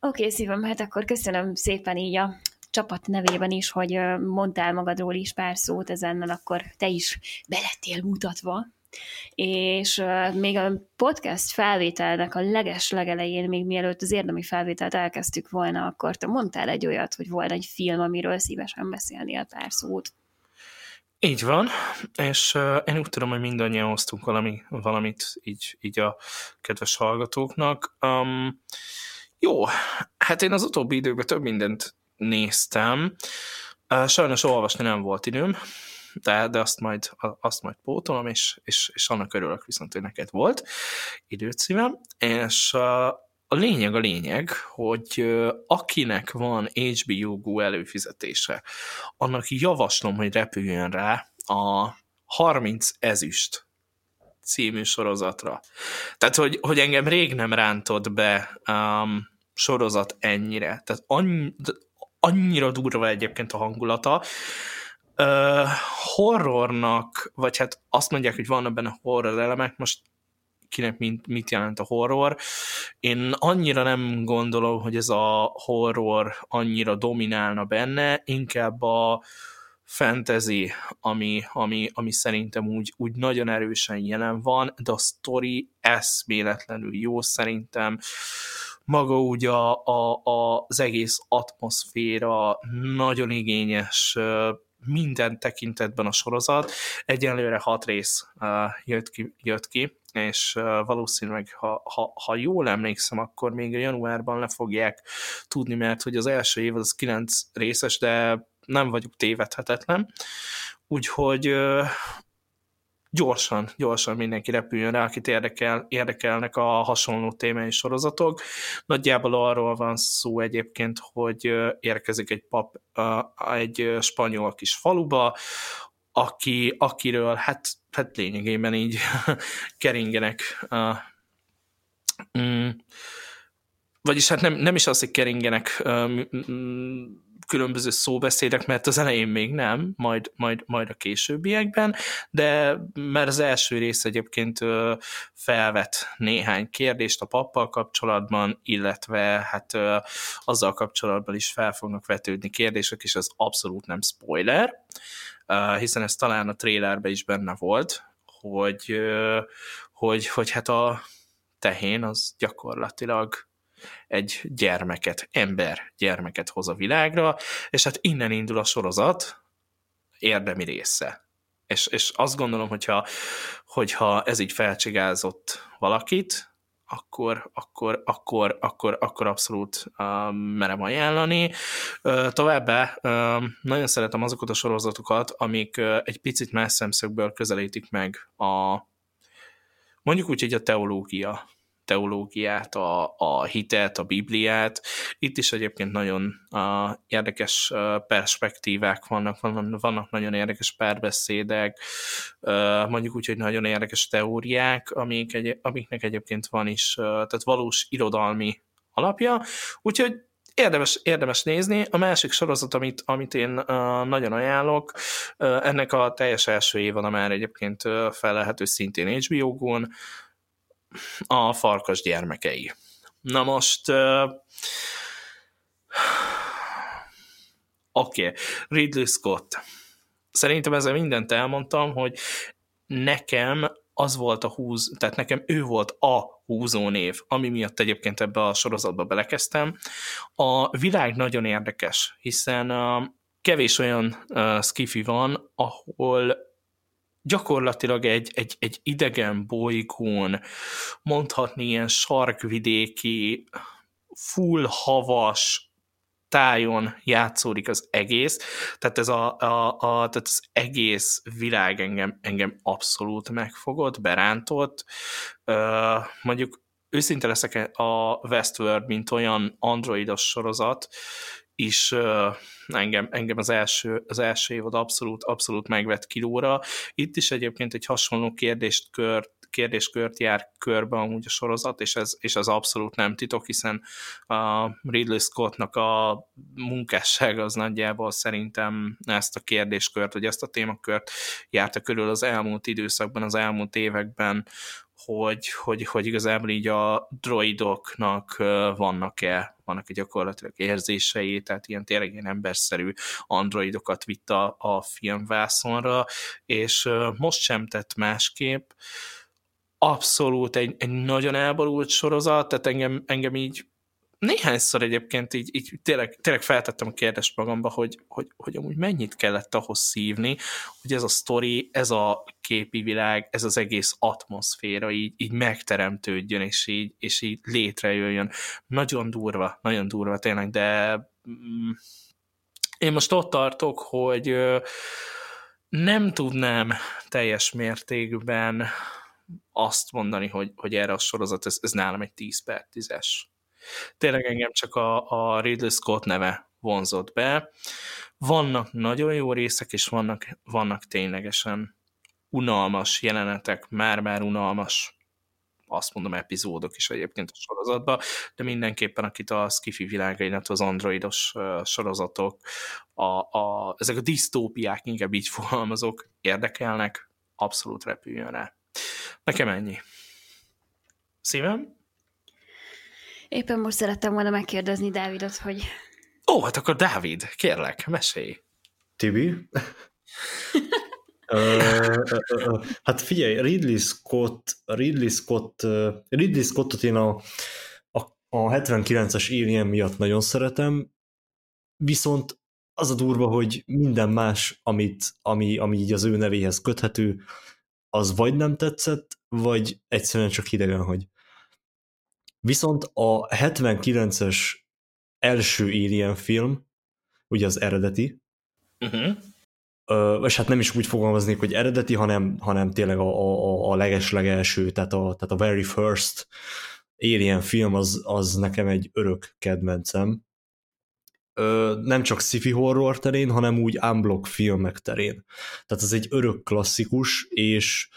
Oké, szívem, hát akkor köszönöm szépen így a csapat nevében is, hogy mondtál magadról is pár szót, ezennel akkor te is belettél mutatva. És még a podcast felvételnek a legelején, még mielőtt az érdemi felvételt elkezdtük volna, akkor te mondtál egy olyat, hogy volt egy film, amiről szívesen beszélnél pár szót. Így van, és én úgy tudom, hogy mindannyian osztunk valamit így a kedves hallgatóknak. Jó, hát én az utóbbi időkben több mindent néztem, sajnos olvasni nem volt időm, de azt majd pótolom, és annak örülök viszont, hogy neked volt időt, szívem, és a lényeg, hogy akinek van HBO előfizetése, annak javaslom, hogy repüljön rá a 30 ezüst című sorozatra. Tehát, hogy engem rég nem rántott be sorozat ennyire. Tehát annyira durva egyébként a hangulata, horrornak, vagy hát azt mondják, hogy vannak benne horror elemek, most kinek mit jelent a horror. Én annyira nem gondolom, hogy ez a horror annyira dominálna benne, inkább a fantasy, ami szerintem úgy nagyon erősen jelen van, de a sztori eszméletlenül jó szerintem. Maga úgy az egész atmoszféra nagyon igényes, minden tekintetben a sorozat. Egyenlőre 6 rész jött ki, és valószínűleg, ha jól emlékszem, akkor még a januárban le fogják tudni, mert hogy az első év az 9 részes, de nem vagyok tévedhetetlen. Úgyhogy gyorsan mindenki repüljön rá, akit érdekelnek a hasonló témai sorozatok. Nagyjából arról van szó egyébként, hogy érkezik egy pap egy spanyol kis faluba, akiről hát lényegében így keringenek, vagyis hát nem is az, hogy keringenek különböző szóbeszédek, mert az elején még nem, majd a későbbiekben, de mert az első rész egyébként felvet néhány kérdést a pappal kapcsolatban, illetve hát azzal kapcsolatban is fel fognak vetődni kérdések, és az abszolút nem spoiler, hiszen ez talán a trailerben is benne volt, hogy hát a tehén az gyakorlatilag egy gyermeket hoz a világra, és hát innen indul a sorozat érdemi része. És azt gondolom, hogyha ez így felcsigázott valakit, akkor abszolút merem ajánlani. Továbbá nagyon szeretem azokat a sorozatokat, amik egy picit más szemszögből közelítik meg a teológiát, a hitet, a Bibliát. Itt is egyébként nagyon érdekes perspektívák vannak nagyon érdekes párbeszédek, hogy nagyon érdekes teóriák, amiknek egyébként van is, tehát valós irodalmi alapja, úgyhogy érdemes nézni. A másik sorozat, amit én nagyon ajánlok, ennek a teljes első évada már egyébként felelhető szintén HBO-gón, A farkas gyermekei. Na most oké, Ridley Scott. Szerintem ezzel mindent elmondtam, hogy nekem az volt tehát nekem ő volt a húzónév, ami miatt egyébként ebbe a sorozatba belekezdtem. A világ nagyon érdekes, hiszen kevés olyan sci-fi van, ahol gyakorlatilag egy idegen bolygón, mondhatni ilyen sarkvidéki, full havas tájon játszódik az egész, tehát tehát az egész világ engem abszolút megfogott, berántott. Mondjuk őszinte leszek, a Westworld, mint olyan androidos sorozat, is engem az első évad abszolút megvett kilóra. Itt is egyébként egy hasonló kérdéskört jár körbe amúgy a sorozat, és ez abszolút nem titok, hiszen a Ridley Scottnak a munkássága az nagyjából szerintem ezt a kérdéskört, vagy ezt a témakört járta körül az elmúlt időszakban, az elmúlt években, hogy igazából így a droidoknak vannak-e gyakorlatilag érzései, tehát ilyen tényleg ilyen emberszerű androidokat vitt a filmvászonra, és most sem tett másképp. Abszolút egy nagyon elborult sorozat, tehát engem így néhányszor egyébként így tényleg feltettem a kérdést magamba, hogy amúgy mennyit kellett ahhoz szívni, hogy ez a sztori, ez a képi világ, ez az egész atmoszféra így megteremtődjön, és így létrejöjjön. Nagyon durva tényleg, de én most ott tartok, hogy nem tudnám teljes mértékben azt mondani, hogy erre a sorozat, ez nálam egy 10/10-es. Tényleg engem csak a Ridley Scott neve vonzott be. Vannak nagyon jó részek, és vannak ténylegesen unalmas jelenetek, már-már unalmas, azt mondom, epizódok is egyébként a sorozatban, de mindenképpen akit a sci-fi világa, illetve az androidos sorozatok, ezek a disztópiák, inkább így fogalmazok, érdekelnek, abszolút repüljön rá. Nekem ennyi. Szívem? Éppen most szerettem volna megkérdezni Dávidot, hogy... Ó, hát akkor Dávid, kérlek, mesélj! Tibi? Hát figyelj, Ridley Scottot én a 79-es Alien miatt nagyon szeretem, viszont az a durva, hogy minden más, ami így az ő nevéhez köthető, az vagy nem tetszett, vagy egyszerűen csak hidegen hagy. Viszont a 79-es első Alien film, ugye az eredeti, és hát nem is úgy fogalmaznék, hogy eredeti, hanem tényleg a leges-legelső, tehát a very first Alien film az nekem egy örök kedvencem. Nem csak sci-fi horror terén, hanem úgy unblock filmek terén. Tehát ez egy örök klasszikus, és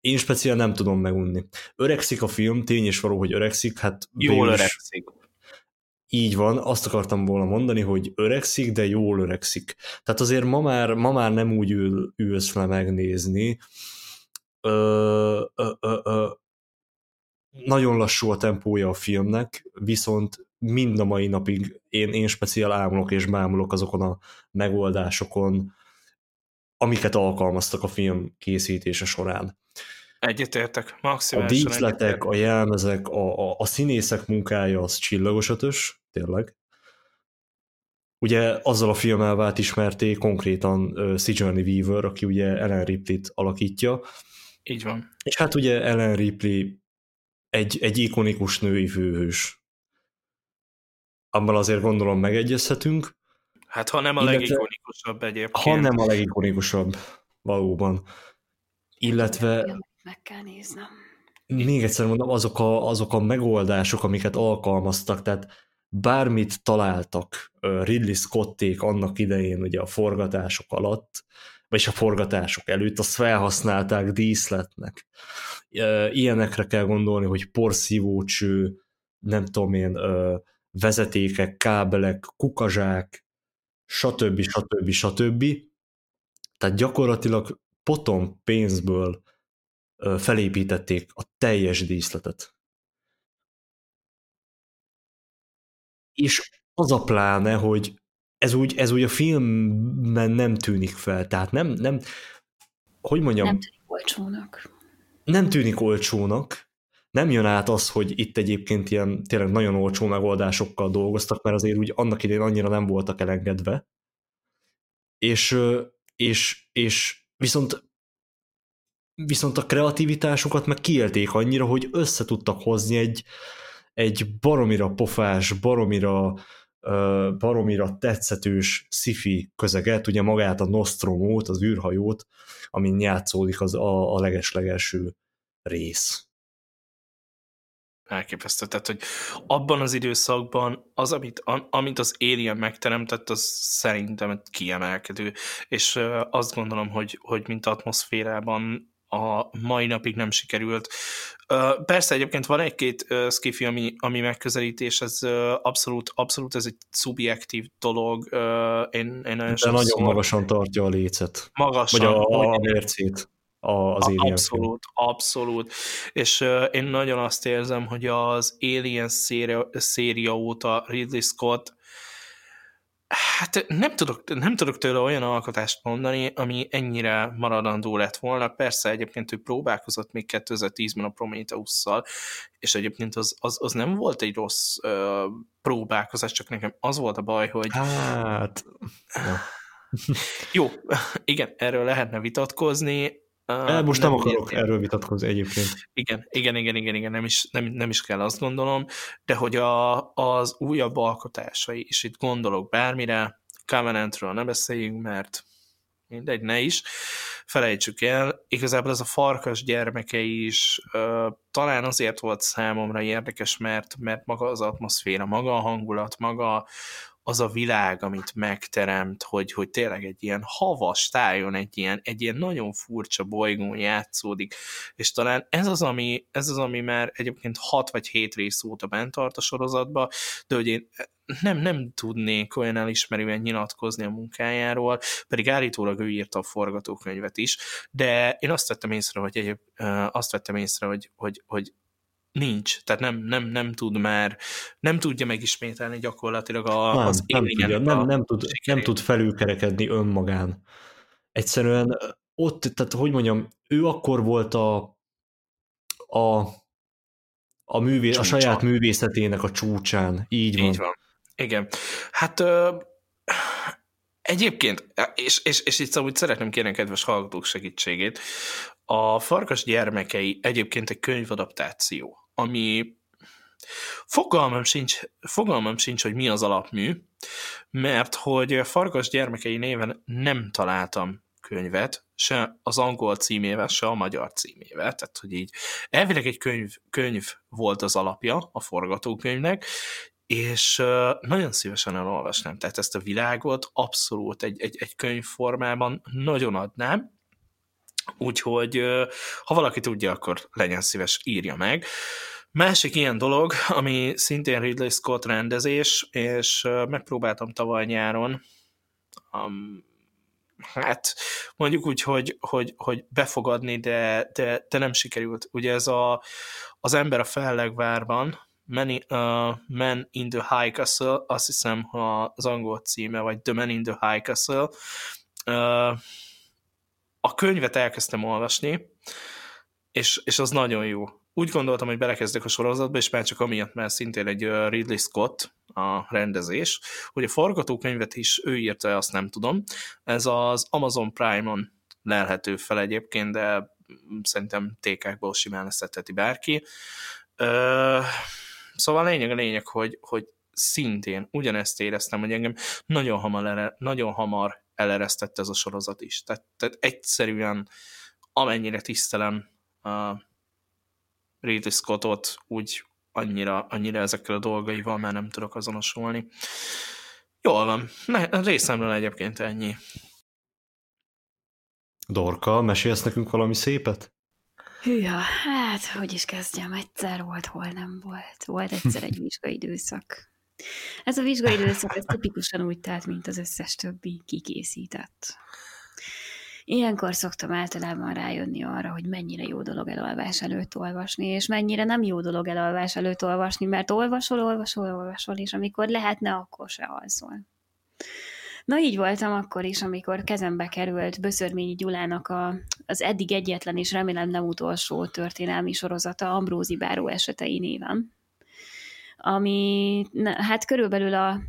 én speciál nem tudom megunni. Öregszik a film, tény és való, hogy öregszik, hát jól öregszik. Így van, azt akartam volna mondani, hogy öregszik, de jól öregszik. Tehát azért ma már nem úgy ülsz le megnézni. Nagyon lassú a tempója a filmnek, viszont mind a mai napig én speciál ámulok és bámulok azokon a megoldásokon, amiket alkalmaztak a film készítése során. Egyetértek, maximálisan. A díszletek, a jelmezek, a színészek munkája az csillagosötös, tényleg. Ugye azzal a filmmel vált ismerté konkrétan Sigourney Weaver, aki ugye Ellen Ripley-t alakítja. Így van. És hát ugye Ellen Ripley egy ikonikus női főhős. Abban azért gondolom megegyezhetünk. Hát ha nem a legikonikusabb egyébként. Ha nem a legikonikusabb, valóban. Illetve meg kell néznem. Még egyszer mondom, azok a megoldások, amiket alkalmaztak, tehát bármit találtak Ridley Scotték annak idején ugye a forgatások alatt, vagyis a forgatások előtt, azt felhasználták díszletnek. Ilyenekre kell gondolni, hogy porszívócső, nem tudom én, vezetékek, kábelek, kukazsák, stb. Tehát gyakorlatilag potom pénzből felépítették a teljes díszletet. És az a pláne, hogy ez úgy a filmben nem tűnik fel, tehát nem hogy mondjam... Nem tűnik olcsónak. Nem jön át az, hogy itt egyébként ilyen tényleg nagyon olcsó megoldásokkal dolgoztak, mert azért úgy annak idején annyira nem voltak elengedve. És viszont a kreativitásukat meg kiélték annyira, hogy összetudtak hozni egy baromira pofás, baromira tetszetős sci-fi közeget, ugye magát a Nostromót, az űrhajót, amin játszódik a leges-legelső rész. Elképesztő. Tehát, hogy abban az időszakban az, amit az Alien megteremtett, az szerintem kiemelkedő. És azt gondolom, hogy mint atmoszférában a mai napig nem sikerült. Persze egyébként van egy-két sci-fi, ami megközelítés, ez abszolút ez egy szubjektív dolog. Én de nagyon magasan tartja a lécet. Magasan. Vagy a mércét. Az Alien. Abszolút. És én nagyon azt érzem, hogy az Alien széria óta Ridley Scott, hát nem tudok tőle olyan alkotást mondani, ami ennyire maradandó lett volna. Persze egyébként ő próbálkozott még 2010-ben a Prometheusszal, és egyébként az nem volt egy rossz próbálkozás, csak nekem az volt a baj, hogy... Hát... Jó, igen, erről lehetne vitatkozni. Most nem akarok erről vitatkozni egyébként. Igen, nem is kell, azt gondolom, de hogy az újabb alkotásai, és itt gondolok bármire, Covenantről ne beszéljünk, mert mindegy, ne is, felejtsük el, igazából ez a Farkas gyermekei is talán azért volt számomra érdekes, mert maga az atmoszféra, maga a hangulat, maga az a világ, amit megteremt, hogy tényleg egy ilyen havas tájon, egy ilyen nagyon furcsa bolygón játszódik, és talán ez az, ami már egyébként 6 vagy 7 rész óta bent tart a sorozatba, de hogy én nem tudnék olyan elismerően nyilatkozni a munkájáról, pedig állítólag ő írta a forgatókönyvet is, de én azt vettem észre, hogy nincs, tehát nem tud már, nem tudja megismételni gyakorlatilag az élményeket. Nem tud felülkerekedni önmagán. Egyszerűen ott, tehát hogy mondjam, ő akkor volt a saját művészetének a csúcsán. Így van. Igen. Hát egyébként, és itt szóval szeretném kérni a kedves hallgatók segítségét, a Farkas gyermekei egyébként egy könyvadaptáció, ami fogalmam sincs, hogy mi az alapmű, mert hogy Farkas gyermekei néven nem találtam könyvet, se az angol címével, se a magyar címével, tehát hogy így elvileg egy könyv volt az alapja a forgatókönyvnek, és nagyon szívesen elolvasnám, tehát ezt a világot abszolút egy könyvformában nagyon adnám, úgyhogy ha valaki tudja, akkor legyen szíves, írja meg. Másik ilyen dolog, ami szintén Ridley Scott rendezés, és megpróbáltam tavaly nyáron, hát mondjuk úgy, hogy befogadni, de nem sikerült. Ugye ez az ember a fellegvárban, Man in the High Castle, azt hiszem, ha az angol címe, vagy The Man in the High Castle. A könyvet elkezdtem olvasni, és az nagyon jó. Úgy gondoltam, hogy belekezdek a sorozatba, és már csak amiatt, mert szintén egy Ridley Scott a rendezés, hogy a forgatókönyvet is ő írta, azt nem tudom. Ez az Amazon Prime-on lelhető fel egyébként, de szerintem tékákból simán leszetheti bárki. Szóval lényeg, hogy szintén ugyanezt éreztem, hogy engem nagyon hamar eleresztett ez a sorozat is. Tehát egyszerűen amennyire tisztelem Ridley Scottot, úgy annyira ezekkel a dolgaival már nem tudok azonosulni. Jól van. Részemről egyébként ennyi. Dorka, mesélsz nekünk valami szépet? Hűha, hát hogy is kezdjem, egyszer volt, hol nem volt. Volt egyszer egy vizsgaidőszak. Ez a vizsgaidőszak, ez tipikusan úgy telt, mint az összes többi kikészített. Ilyenkor szoktam általában rájönni arra, hogy mennyire jó dolog elolvás előtt olvasni, és mennyire nem jó dolog elolvás előtt olvasni, mert olvasol, és amikor lehetne, akkor se alszol. Na így voltam akkor is, amikor kezembe került Böszörményi Gyulának az eddig egyetlen és remélem nem utolsó történelmi sorozata, Ambrózi báró esetei néven, ami hát körülbelül a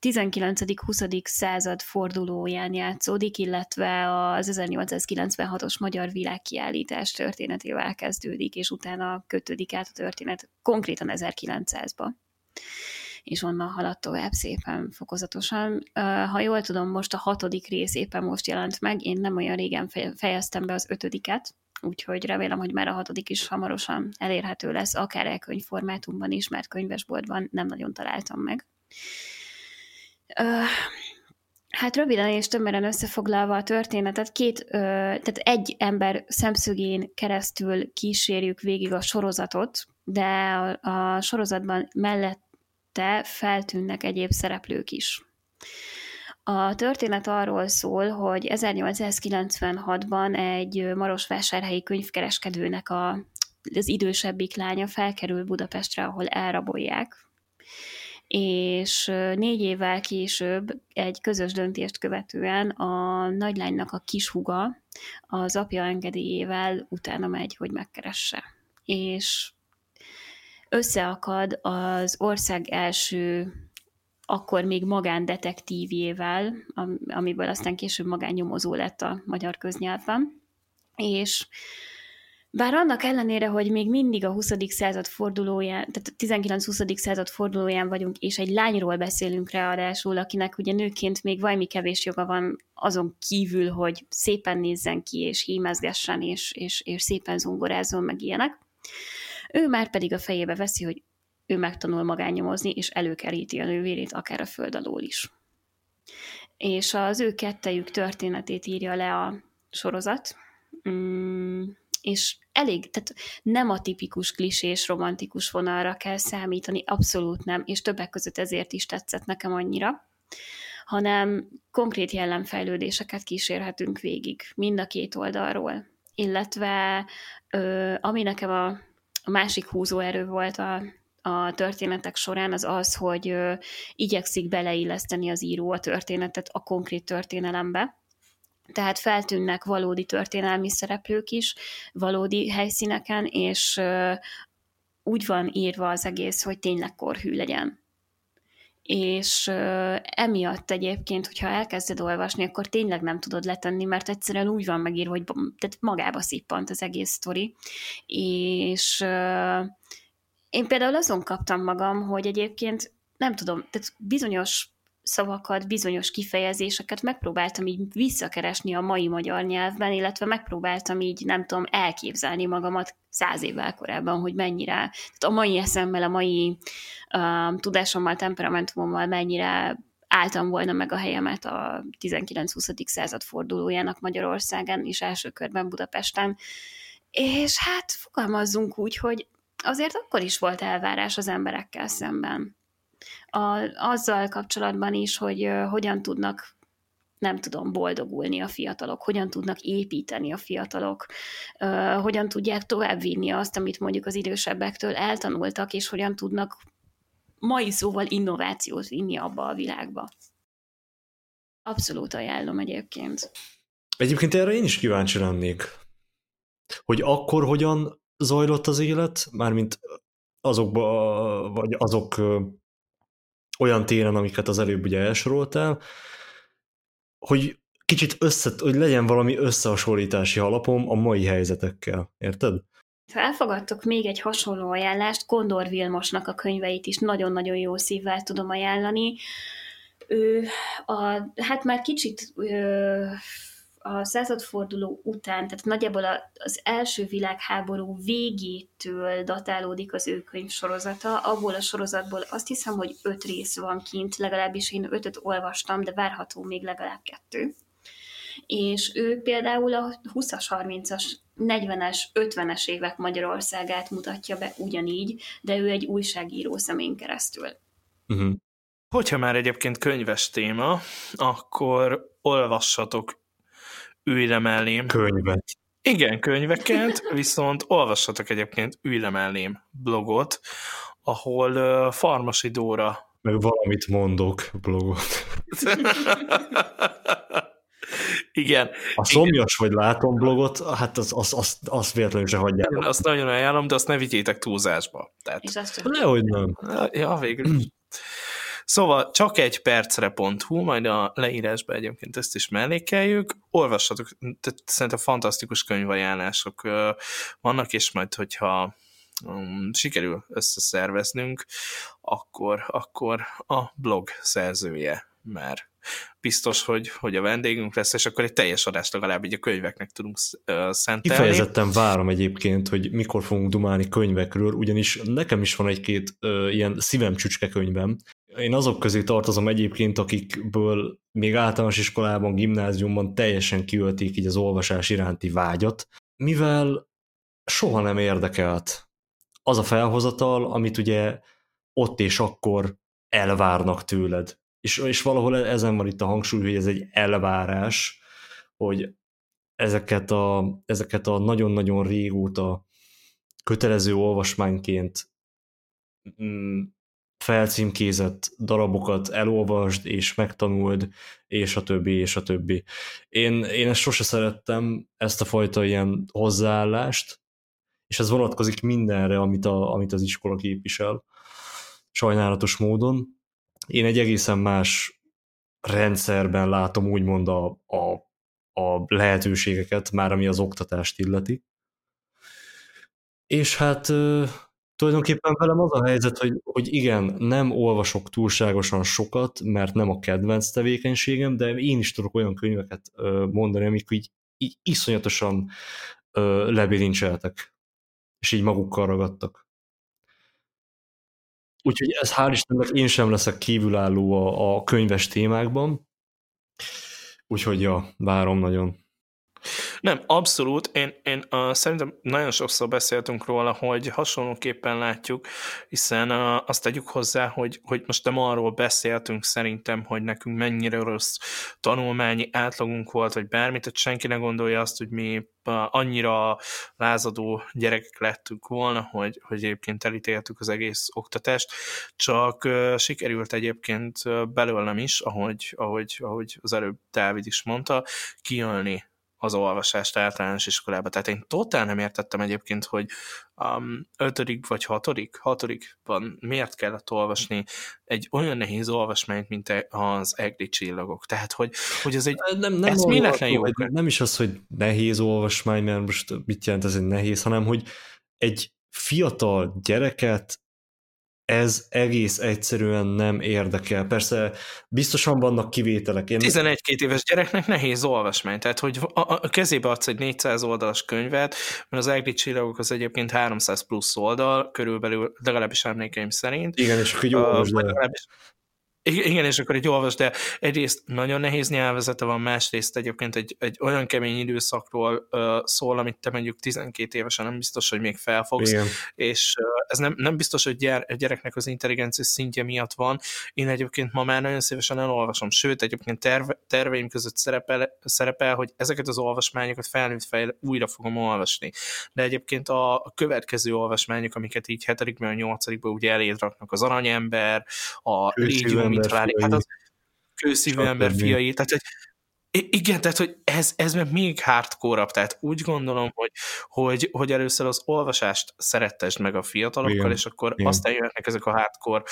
19.-20. század fordulóján játszódik, illetve az 1896-os magyar világkiállítás történetével kezdődik, és utána kötődik át a történet konkrétan 1900-ba. És onnan haladt tovább szépen fokozatosan. Ha jól tudom, most a 6. rész éppen most jelent meg, én nem olyan régen fejeztem be az 5-et, úgyhogy remélem, hogy már a 6. is hamarosan elérhető lesz, akár elkönyv formátumban is, mert könyvesboltban nem nagyon találtam meg. Hát röviden és tömören összefoglalva a történetet, tehát egy ember szemszögén keresztül kísérjük végig a sorozatot, de a sorozatban mellette feltűnnek egyéb szereplők is. A történet arról szól, hogy 1896-ban egy marosvásárhelyi könyvkereskedőnek az idősebbik lánya felkerül Budapestre, ahol elrabolják, és 4 évvel később egy közös döntést követően a nagylánynak a kishuga az apja engedélyével utána megy, hogy megkeresse. És összeakad az ország első, akkor még magándetektívjével, amiből aztán később magánnyomozó lett a magyar köznyelvben, és bár annak ellenére, hogy még mindig a 20. század fordulóján, tehát 19-20. század fordulóján vagyunk, és egy lányról beszélünk ráadásul, akinek ugye nőként még valami kevés joga van azon kívül, hogy szépen nézzen ki, és hímezgessen, és szépen zongorázzon, meg ilyenek. Ő már pedig a fejébe veszi, hogy ő megtanul magányomozni, és előkeríti a nővérét, akár a föld alól is. És az ő kettejük történetét írja le a sorozat, és elég, tehát nem a tipikus klisés, romantikus vonalra kell számítani, abszolút nem, és többek között ezért is tetszett nekem annyira, hanem konkrét jellemfejlődéseket kísérhetünk végig, mind a két oldalról. Illetve ami nekem a másik húzóerő volt a történetek során, az az, hogy igyekszik beleilleszteni az író a történetet a konkrét történelembe, tehát feltűnnek valódi történelmi szereplők is, valódi helyszíneken, és úgy van írva az egész, hogy tényleg korhű legyen. és emiatt egyébként, hogyha elkezded olvasni, akkor tényleg nem tudod letenni, mert egyszerűen úgy van megírva, hogy tehát magába szippant az egész sztori, és én például azon kaptam magam, hogy egyébként nem tudom, tehát bizonyos szavakat, bizonyos kifejezéseket megpróbáltam így visszakeresni a mai magyar nyelvben, illetve megpróbáltam így, nem tudom, elképzelni magamat 100 évvel korábban, hogy mennyire, tehát a mai eszemmel, a mai tudásommal, temperamentumommal mennyire álltam volna meg a helyemet a 19-20. század fordulójának Magyarországon, és első körben Budapesten. És hát fogalmazzunk úgy, hogy azért akkor is volt elvárás az emberekkel szemben. Azzal kapcsolatban is, hogy hogyan tudnak, nem tudom, boldogulni a fiatalok, hogyan tudnak építeni a fiatalok, hogyan tudják továbbvinni azt, amit mondjuk az idősebbektől eltanultak, és hogyan tudnak mai szóval innovációt vinni abba a világba. Abszolút ajánlom egyébként. Egyébként erre én is kíváncsi lennék, hogy akkor hogyan zajlott az élet, mármint azokba, vagy azok olyan téren, amiket az előbb ugye elsoroltál, hogy kicsit hogy legyen valami összehasonlítási alapom a mai helyzetekkel, érted? Elfogadtok még egy hasonló ajánlást, Kondor Vilmosnak a könyveit is nagyon-nagyon jó szívvel tudom ajánlani. Ő hát már kicsit a századforduló után, tehát nagyjából az első világháború végétől datálódik az ő könyvsorozata. Abból a sorozatból azt hiszem, hogy 5 rész van kint, legalábbis én 5-öt olvastam, de várható még legalább 2. És ő például a 20-as, 30-as, 40-es, 50-es évek Magyarországát mutatja be ugyanígy, de ő egy újságíró szemén keresztül. Uh-huh. Hogyha már egyébként könyves téma, akkor olvassatok Ülj le mellém. Könyvet. Igen, könyveket, viszont olvassatok egyébként Ülj le mellém blogot, ahol Farmasi Dóra... Meg valamit mondok blogot. Igen. A szomjas, hogy látom blogot, hát azt véletlenül se hagyjátok. Azt nagyon ajánlom, de azt ne vigyétek túlzásba. Tehát... És azt lehogy nem. Ja, végül. Szóval csak egy percre.hu, majd a leírásba egyébként ezt is mellékeljük. Olvassatok, tehát szerintem fantasztikus könyvajánlások vannak, és majd, hogyha sikerül összeszerveznünk, akkor a blog szerzője már biztos, hogy a vendégünk lesz, és akkor egy teljes adást legalább így a könyveknek tudunk szentelni. Kifejezetten várom egyébként, hogy mikor fogunk dumálni könyvekről, ugyanis nekem is van egy-két ilyen szívemcsücske könyvem. Én azok közé tartozom egyébként, akikből még általános iskolában, gimnáziumban teljesen kiölték így az olvasás iránti vágyat, mivel soha nem érdekelt az a felhozatal, amit ugye ott és akkor elvárnak tőled. És valahol ezen van itt a hangsúly, hogy ez egy elvárás, hogy ezeket a nagyon-nagyon régóta kötelező olvasmányként felcímkézett darabokat elolvasd, és megtanuld, és a többi, és a többi. Én ezt sose szerettem, ezt a fajta ilyen hozzáállást, és ez vonatkozik mindenre, amit az iskola képvisel, sajnálatos módon. Én egy egészen más rendszerben látom úgymond a lehetőségeket, már ami az oktatást illeti. És hát... Tulajdonképpen velem az a helyzet, hogy igen, nem olvasok túlságosan sokat, mert nem a kedvenc tevékenységem, de én is tudok olyan könyveket mondani, amik így iszonyatosan lebilincseltek, és így magukkal ragadtak. Úgyhogy ez hál' Istennek én sem leszek kívülálló a könyves témákban, úgyhogy ja, várom nagyon. Nem, abszolút. Én szerintem nagyon sokszor beszéltünk róla, hogy hasonlóképpen látjuk, hiszen azt tegyük hozzá, hogy most nem arról beszéltünk szerintem, hogy nekünk mennyire rossz tanulmányi átlagunk volt, vagy bármit, hogy senki ne gondolja azt, hogy mi annyira lázadó gyerekek lettünk volna, hogy egyébként elítéltük az egész oktatást, csak sikerült egyébként belőlem is, ahogy az előbb Dávid is mondta, kijönni az olvasást általános iskolában. Tehát én totál nem értettem egyébként, hogy ötödik vagy hatodikban miért kellett olvasni egy olyan nehéz olvasmányt, mint az Egri csillagok. Tehát, hogy ez egy eszméletlen jó. Nem is az, hogy nehéz olvasmány, mert most mit jelent ez egy nehéz, hanem hogy egy fiatal gyereket ez egész egyszerűen nem érdekel. Persze biztosan vannak kivételek. 11-2 éves gyereknek nehéz olvasmány, tehát hogy a kezébe adsz egy 400 oldalas könyvet, mert az Egri csillagok az egyébként 300 plusz oldal, körülbelül, legalábbis emlékeim szerint. Igen, és hogy olvasd el. Igen, és akkor így olvasd, de egyrészt nagyon nehéz nyelvezete van, másrészt egyébként egy olyan kemény időszakról szól, amit te mondjuk 12 évesen nem biztos, hogy még felfogsz, igen. És ez nem biztos, hogy gyereknek az intelligencia szintje miatt van. Én egyébként ma már nagyon szívesen elolvasom, sőt, egyébként terveim között szerepel, hogy ezeket az olvasmányokat felnőtt fejjel újra fogom olvasni. De egyébként a következő olvasmányok, amiket így 7-ben, 8-ban ugye eléd raknak, az Aranyember, a Légyum, hát az Kőszívű ember fiai, tehát hogy igen, tehát hogy ez meg még hardcore-abb, tehát úgy gondolom, hogy először az olvasást szerettesd meg a fiatalokkal, igen, és akkor igen, aztán jönnek ezek a hardcore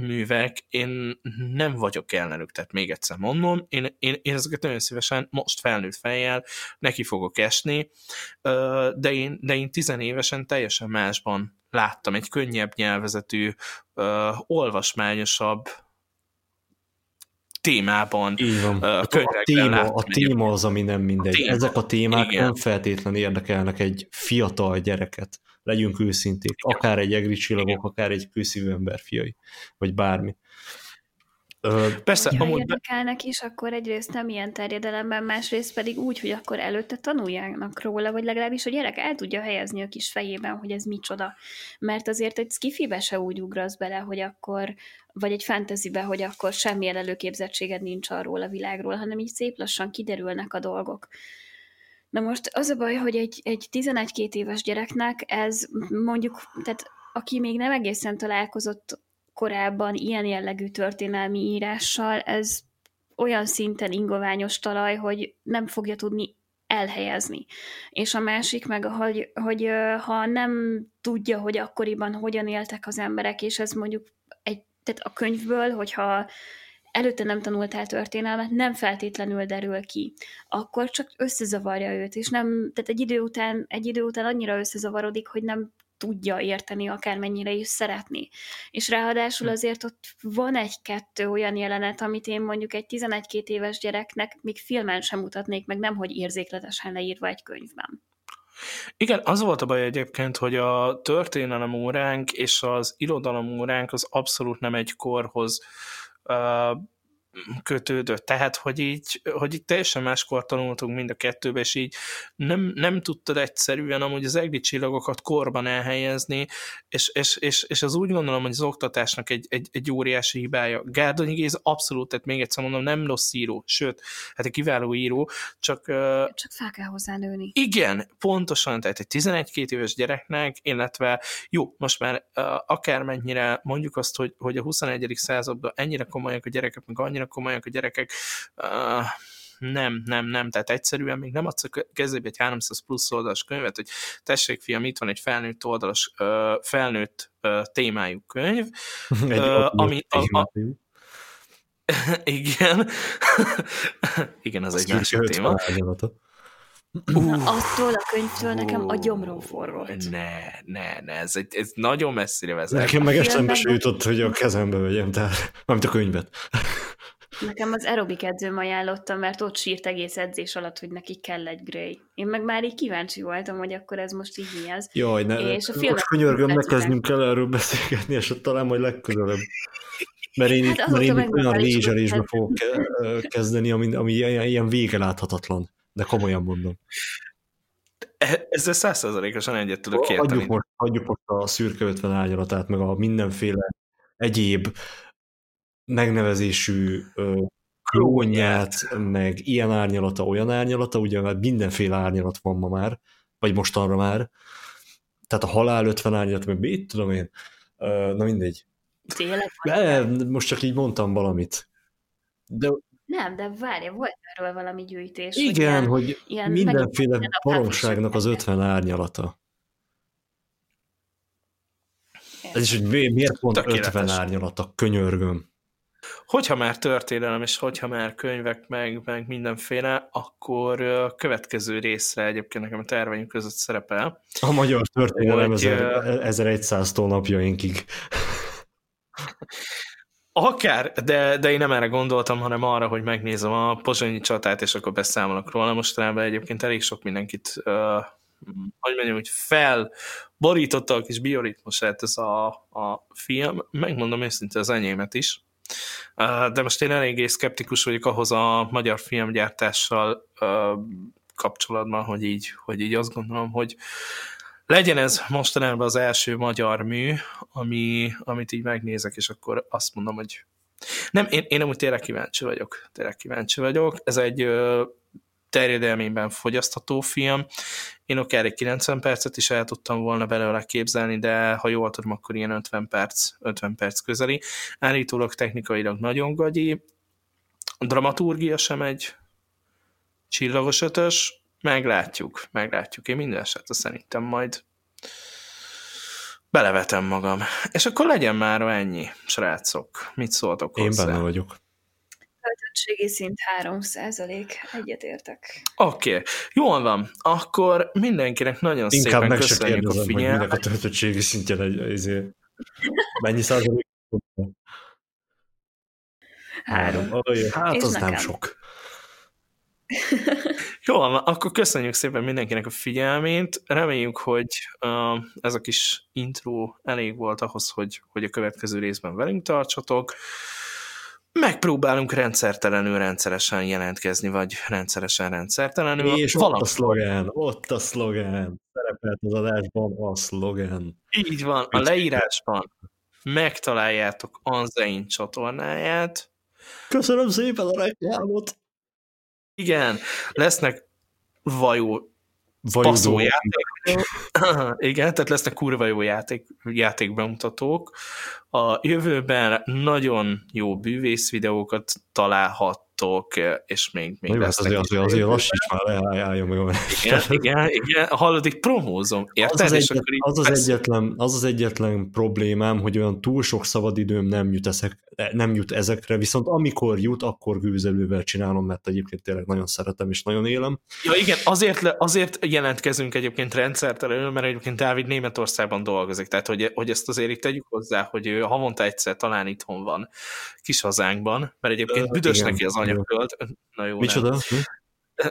művek, én nem vagyok ellenük, tehát még egyszer mondom, én ezeket nagyon szívesen most felnőtt fejjel neki fogok esni, de én 10 évesen teljesen másban láttam, egy könnyebb nyelvezetű, olvasmányosabb témában. Így van. A téma az, ami nem mindegy. Ezek a témák, igen, nem feltétlenül érdekelnek egy fiatal gyereket. Legyünk őszinték. Igen. Akár egy Egri csillagok, akár egy Kőszívű ember fiai, vagy bármi. Persze, ha érdekelnek is, akkor egyrészt nem ilyen terjedelemben, másrészt pedig úgy, hogy akkor előtte tanuljanak róla, vagy legalábbis a gyerek el tudja helyezni a kis fejében, hogy ez micsoda. Mert azért egy skifibe se úgy ugrasz bele, hogy akkor, vagy egy fantasybe, hogy akkor semmilyen előképzettséged nincs arról a világról, hanem így szép lassan kiderülnek a dolgok. Na most az a baj, hogy egy 11-2 éves gyereknek ez mondjuk, tehát aki még nem egészen találkozott korábban ilyen jellegű történelmi írással, ez olyan szinten ingoványos talaj, hogy nem fogja tudni elhelyezni. És a másik meg, hogy ha nem tudja, hogy akkoriban hogyan éltek az emberek, és ez mondjuk tehát a könyvből, hogyha előtte nem tanultál történelmet, nem feltétlenül derül ki. Akkor csak összezavarja őt, és nem, tehát egy idő után annyira összezavarodik, hogy nem tudja érteni, akármennyire is szeretni. És ráadásul azért ott van 1-2 olyan jelenet, amit én mondjuk egy 11-2 éves gyereknek még filmen sem mutatnék, meg nem, hogy érzékletesen leírva egy könyvben. Igen, az volt a baj egyébként, hogy a történelem óránk és az irodalom óránk az abszolút nem egy korhoz kötődött. Tehát, hogy így teljesen máskor tanultunk mind a kettőbe, és így nem tudtad egyszerűen amúgy az Egri csillagokat korban elhelyezni, és az úgy gondolom, hogy az oktatásnak egy óriási hibája. Gárdonyi Géza abszolút, tehát még egyszer mondom, nem rossz író, sőt, hát egy kiváló író, csak fel kell hozzá nőni. Igen, pontosan, tehát egy 11-2 éves gyereknek, illetve jó, most már akármennyire mondjuk azt, hogy a 21. században ennyire komolyak a gyerekek, meg annyira komolyak a gyerekek, nem, tehát egyszerűen még nem adsz a kezébe egy 300 plusz oldalas könyvet, hogy tessék fiam, itt van egy felnőtt témájú könyv, igen, igen, az egy másik téma. Attól a könyvtől nekem a gyomrom forrott. Ne, ez nagyon messzire vezet. Nekem meg eszembe se jutott, hogy a kezembe vegyem, tehát nem a könyvet. Nekem az aerobik edzőm ajánlotta, mert ott sírt egész edzés alatt, hogy neki kell egy Grey. Én meg már így kíváncsi voltam, hogy akkor ez most így mi az. Jaj, most könyörgöm, ne kezdjünk kell erről beszélgetni, és ott talán majd legközelebb. Mert én itt olyan lézselésbe fogok kezdeni, ami ilyen vége láthatatlan. De komolyan mondom. Ezzel 100%-osan egyet tudok érteni. Adjuk most a szürke 50 árnyalatát, meg a mindenféle egyéb megnevezésű klónját, meg ilyen árnyalata, olyan árnyalata, ugye mert mindenféle árnyalat van ma már, vagy mostanra már. Tehát a halál 50 árnyalat, meg mit tudom én. Na mindegy. Tényleg? Most csak így mondtam valamit. De... Nem, de várj, volt erről valami gyűjtés. Igen, hogy ilyen, mindenféle baromságnak az 50 árnyalata. Ez is, hogy miért pont 50 árnyalata, könyörgöm. Hogyha már történelem, és hogyha már könyvek, meg mindenféle, akkor a következő részre egyébként nekem a terveim között szerepel. A magyar történelem 1100-tól napjainkig. Akár, de én nem erre gondoltam, hanem arra, hogy megnézem a pozsonyi csatát, és akkor beszámolok róla. Mostanában egyébként elég sok mindenkit, hogy felborította a kis bioritmusát ez a film. Megmondom őszintén az enyémet is. De most én eléggé szkeptikus vagyok ahhoz a magyar filmgyártással kapcsolatban, hogy így azt gondolom, hogy legyen ez mostanában az első magyar mű, amit így megnézek, és akkor azt mondom, hogy nem, én amúgy tényleg kíváncsi vagyok. Ez egy terjedelmében fogyasztható film. Én akár egy 90 percet is el tudtam volna belőle képzelni, de ha jól tudom, akkor ilyen 50 perc közeli. Állítólag technikailag nagyon gagyi. A dramaturgia sem egy csillagos ötös. Meglátjuk. Én minden esetre szerintem majd belevetem magam. És akkor legyen már ennyi, srácok. Mit szóltok hozzá? Én benne vagyok. Töltöttségi szint 3%, egyetértek. Oké. Jól van. Akkor mindenkinek nagyon szépen köszönjük a figyelmet. Inkább meg se kérdezem, hogy minek a töltöttségi szintje mennyi százalék? 3. Hát az nem sok. Jól van, akkor köszönjük szépen mindenkinek a figyelmét, reméljük, hogy ez a kis intro elég volt ahhoz, hogy a következő részben velünk tartsatok. Megpróbálunk rendszeresen jelentkezni, vagy rendszertelenül. És ott a szlogán, szerepelt az adásban a szlogán. Így van, a leírásban megtaláljátok Anzein csatornáját. Köszönöm szépen a reklámot! Igen, lesznek baszó játékok. Igen, tehát lesznek kurva jó játékbemutatók. A jövőben nagyon jó bűvész videókat találhattok, és még lesznek. Azért lassíts már leálljam, jól. Igen, hallod, így promózom. Érted? Az egyetlen problémám, hogy olyan túl sok szabadidőm nem jut ezekre, viszont amikor jut, akkor gőzelővel csinálom, mert egyébként tényleg nagyon szeretem és nagyon élem. Ja igen, azért jelentkezünk egyébként rendszertelenül, mert egyébként Dávid Németországban dolgozik, tehát hogy ezt azért itt tegyük hozzá, hogy ő havonta egyszer talán itthon van kis hazánkban, mert egyébként büdös neki az anyaföld. Na jó, micsoda?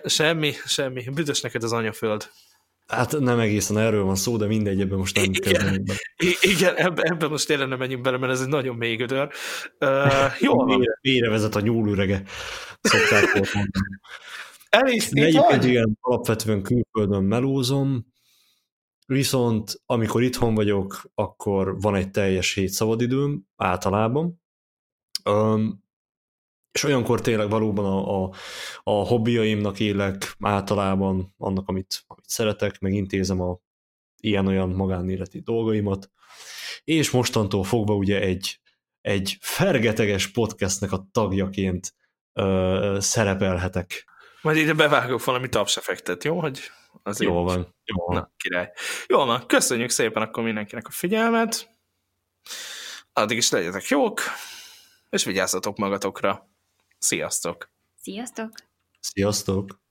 Semmi, büdös neked az anyaföld. Hát nem egészen erről van szó, de mindegy, ebben most nem kezdenek. Igen, ebben most tényleg nem menjünk bele, mert ez egy nagyon mélygödör. Jól van. Vére vezet a nyúlürege. Szokták volt mondani. Egyébként alapvetően külföldön melózom, viszont amikor itthon vagyok, akkor van egy teljes hét szabadidőm, általában. És olyankor tényleg valóban a hobbiaimnak élek általában, annak, amit szeretek, meg intézem a ilyen-olyan magánéleti dolgaimat, és mostantól fogva ugye egy fergeteges podcastnek a tagjaként szerepelhetek. Majd ide bevágok valami tapsefektet, jó? Hogy az jól van. Jól van. Na, király. Jól van, köszönjük szépen akkor mindenkinek a figyelmet, addig is legyetek jók, és vigyázzatok magatokra. Sziasztok! Sziasztok! Sziasztok!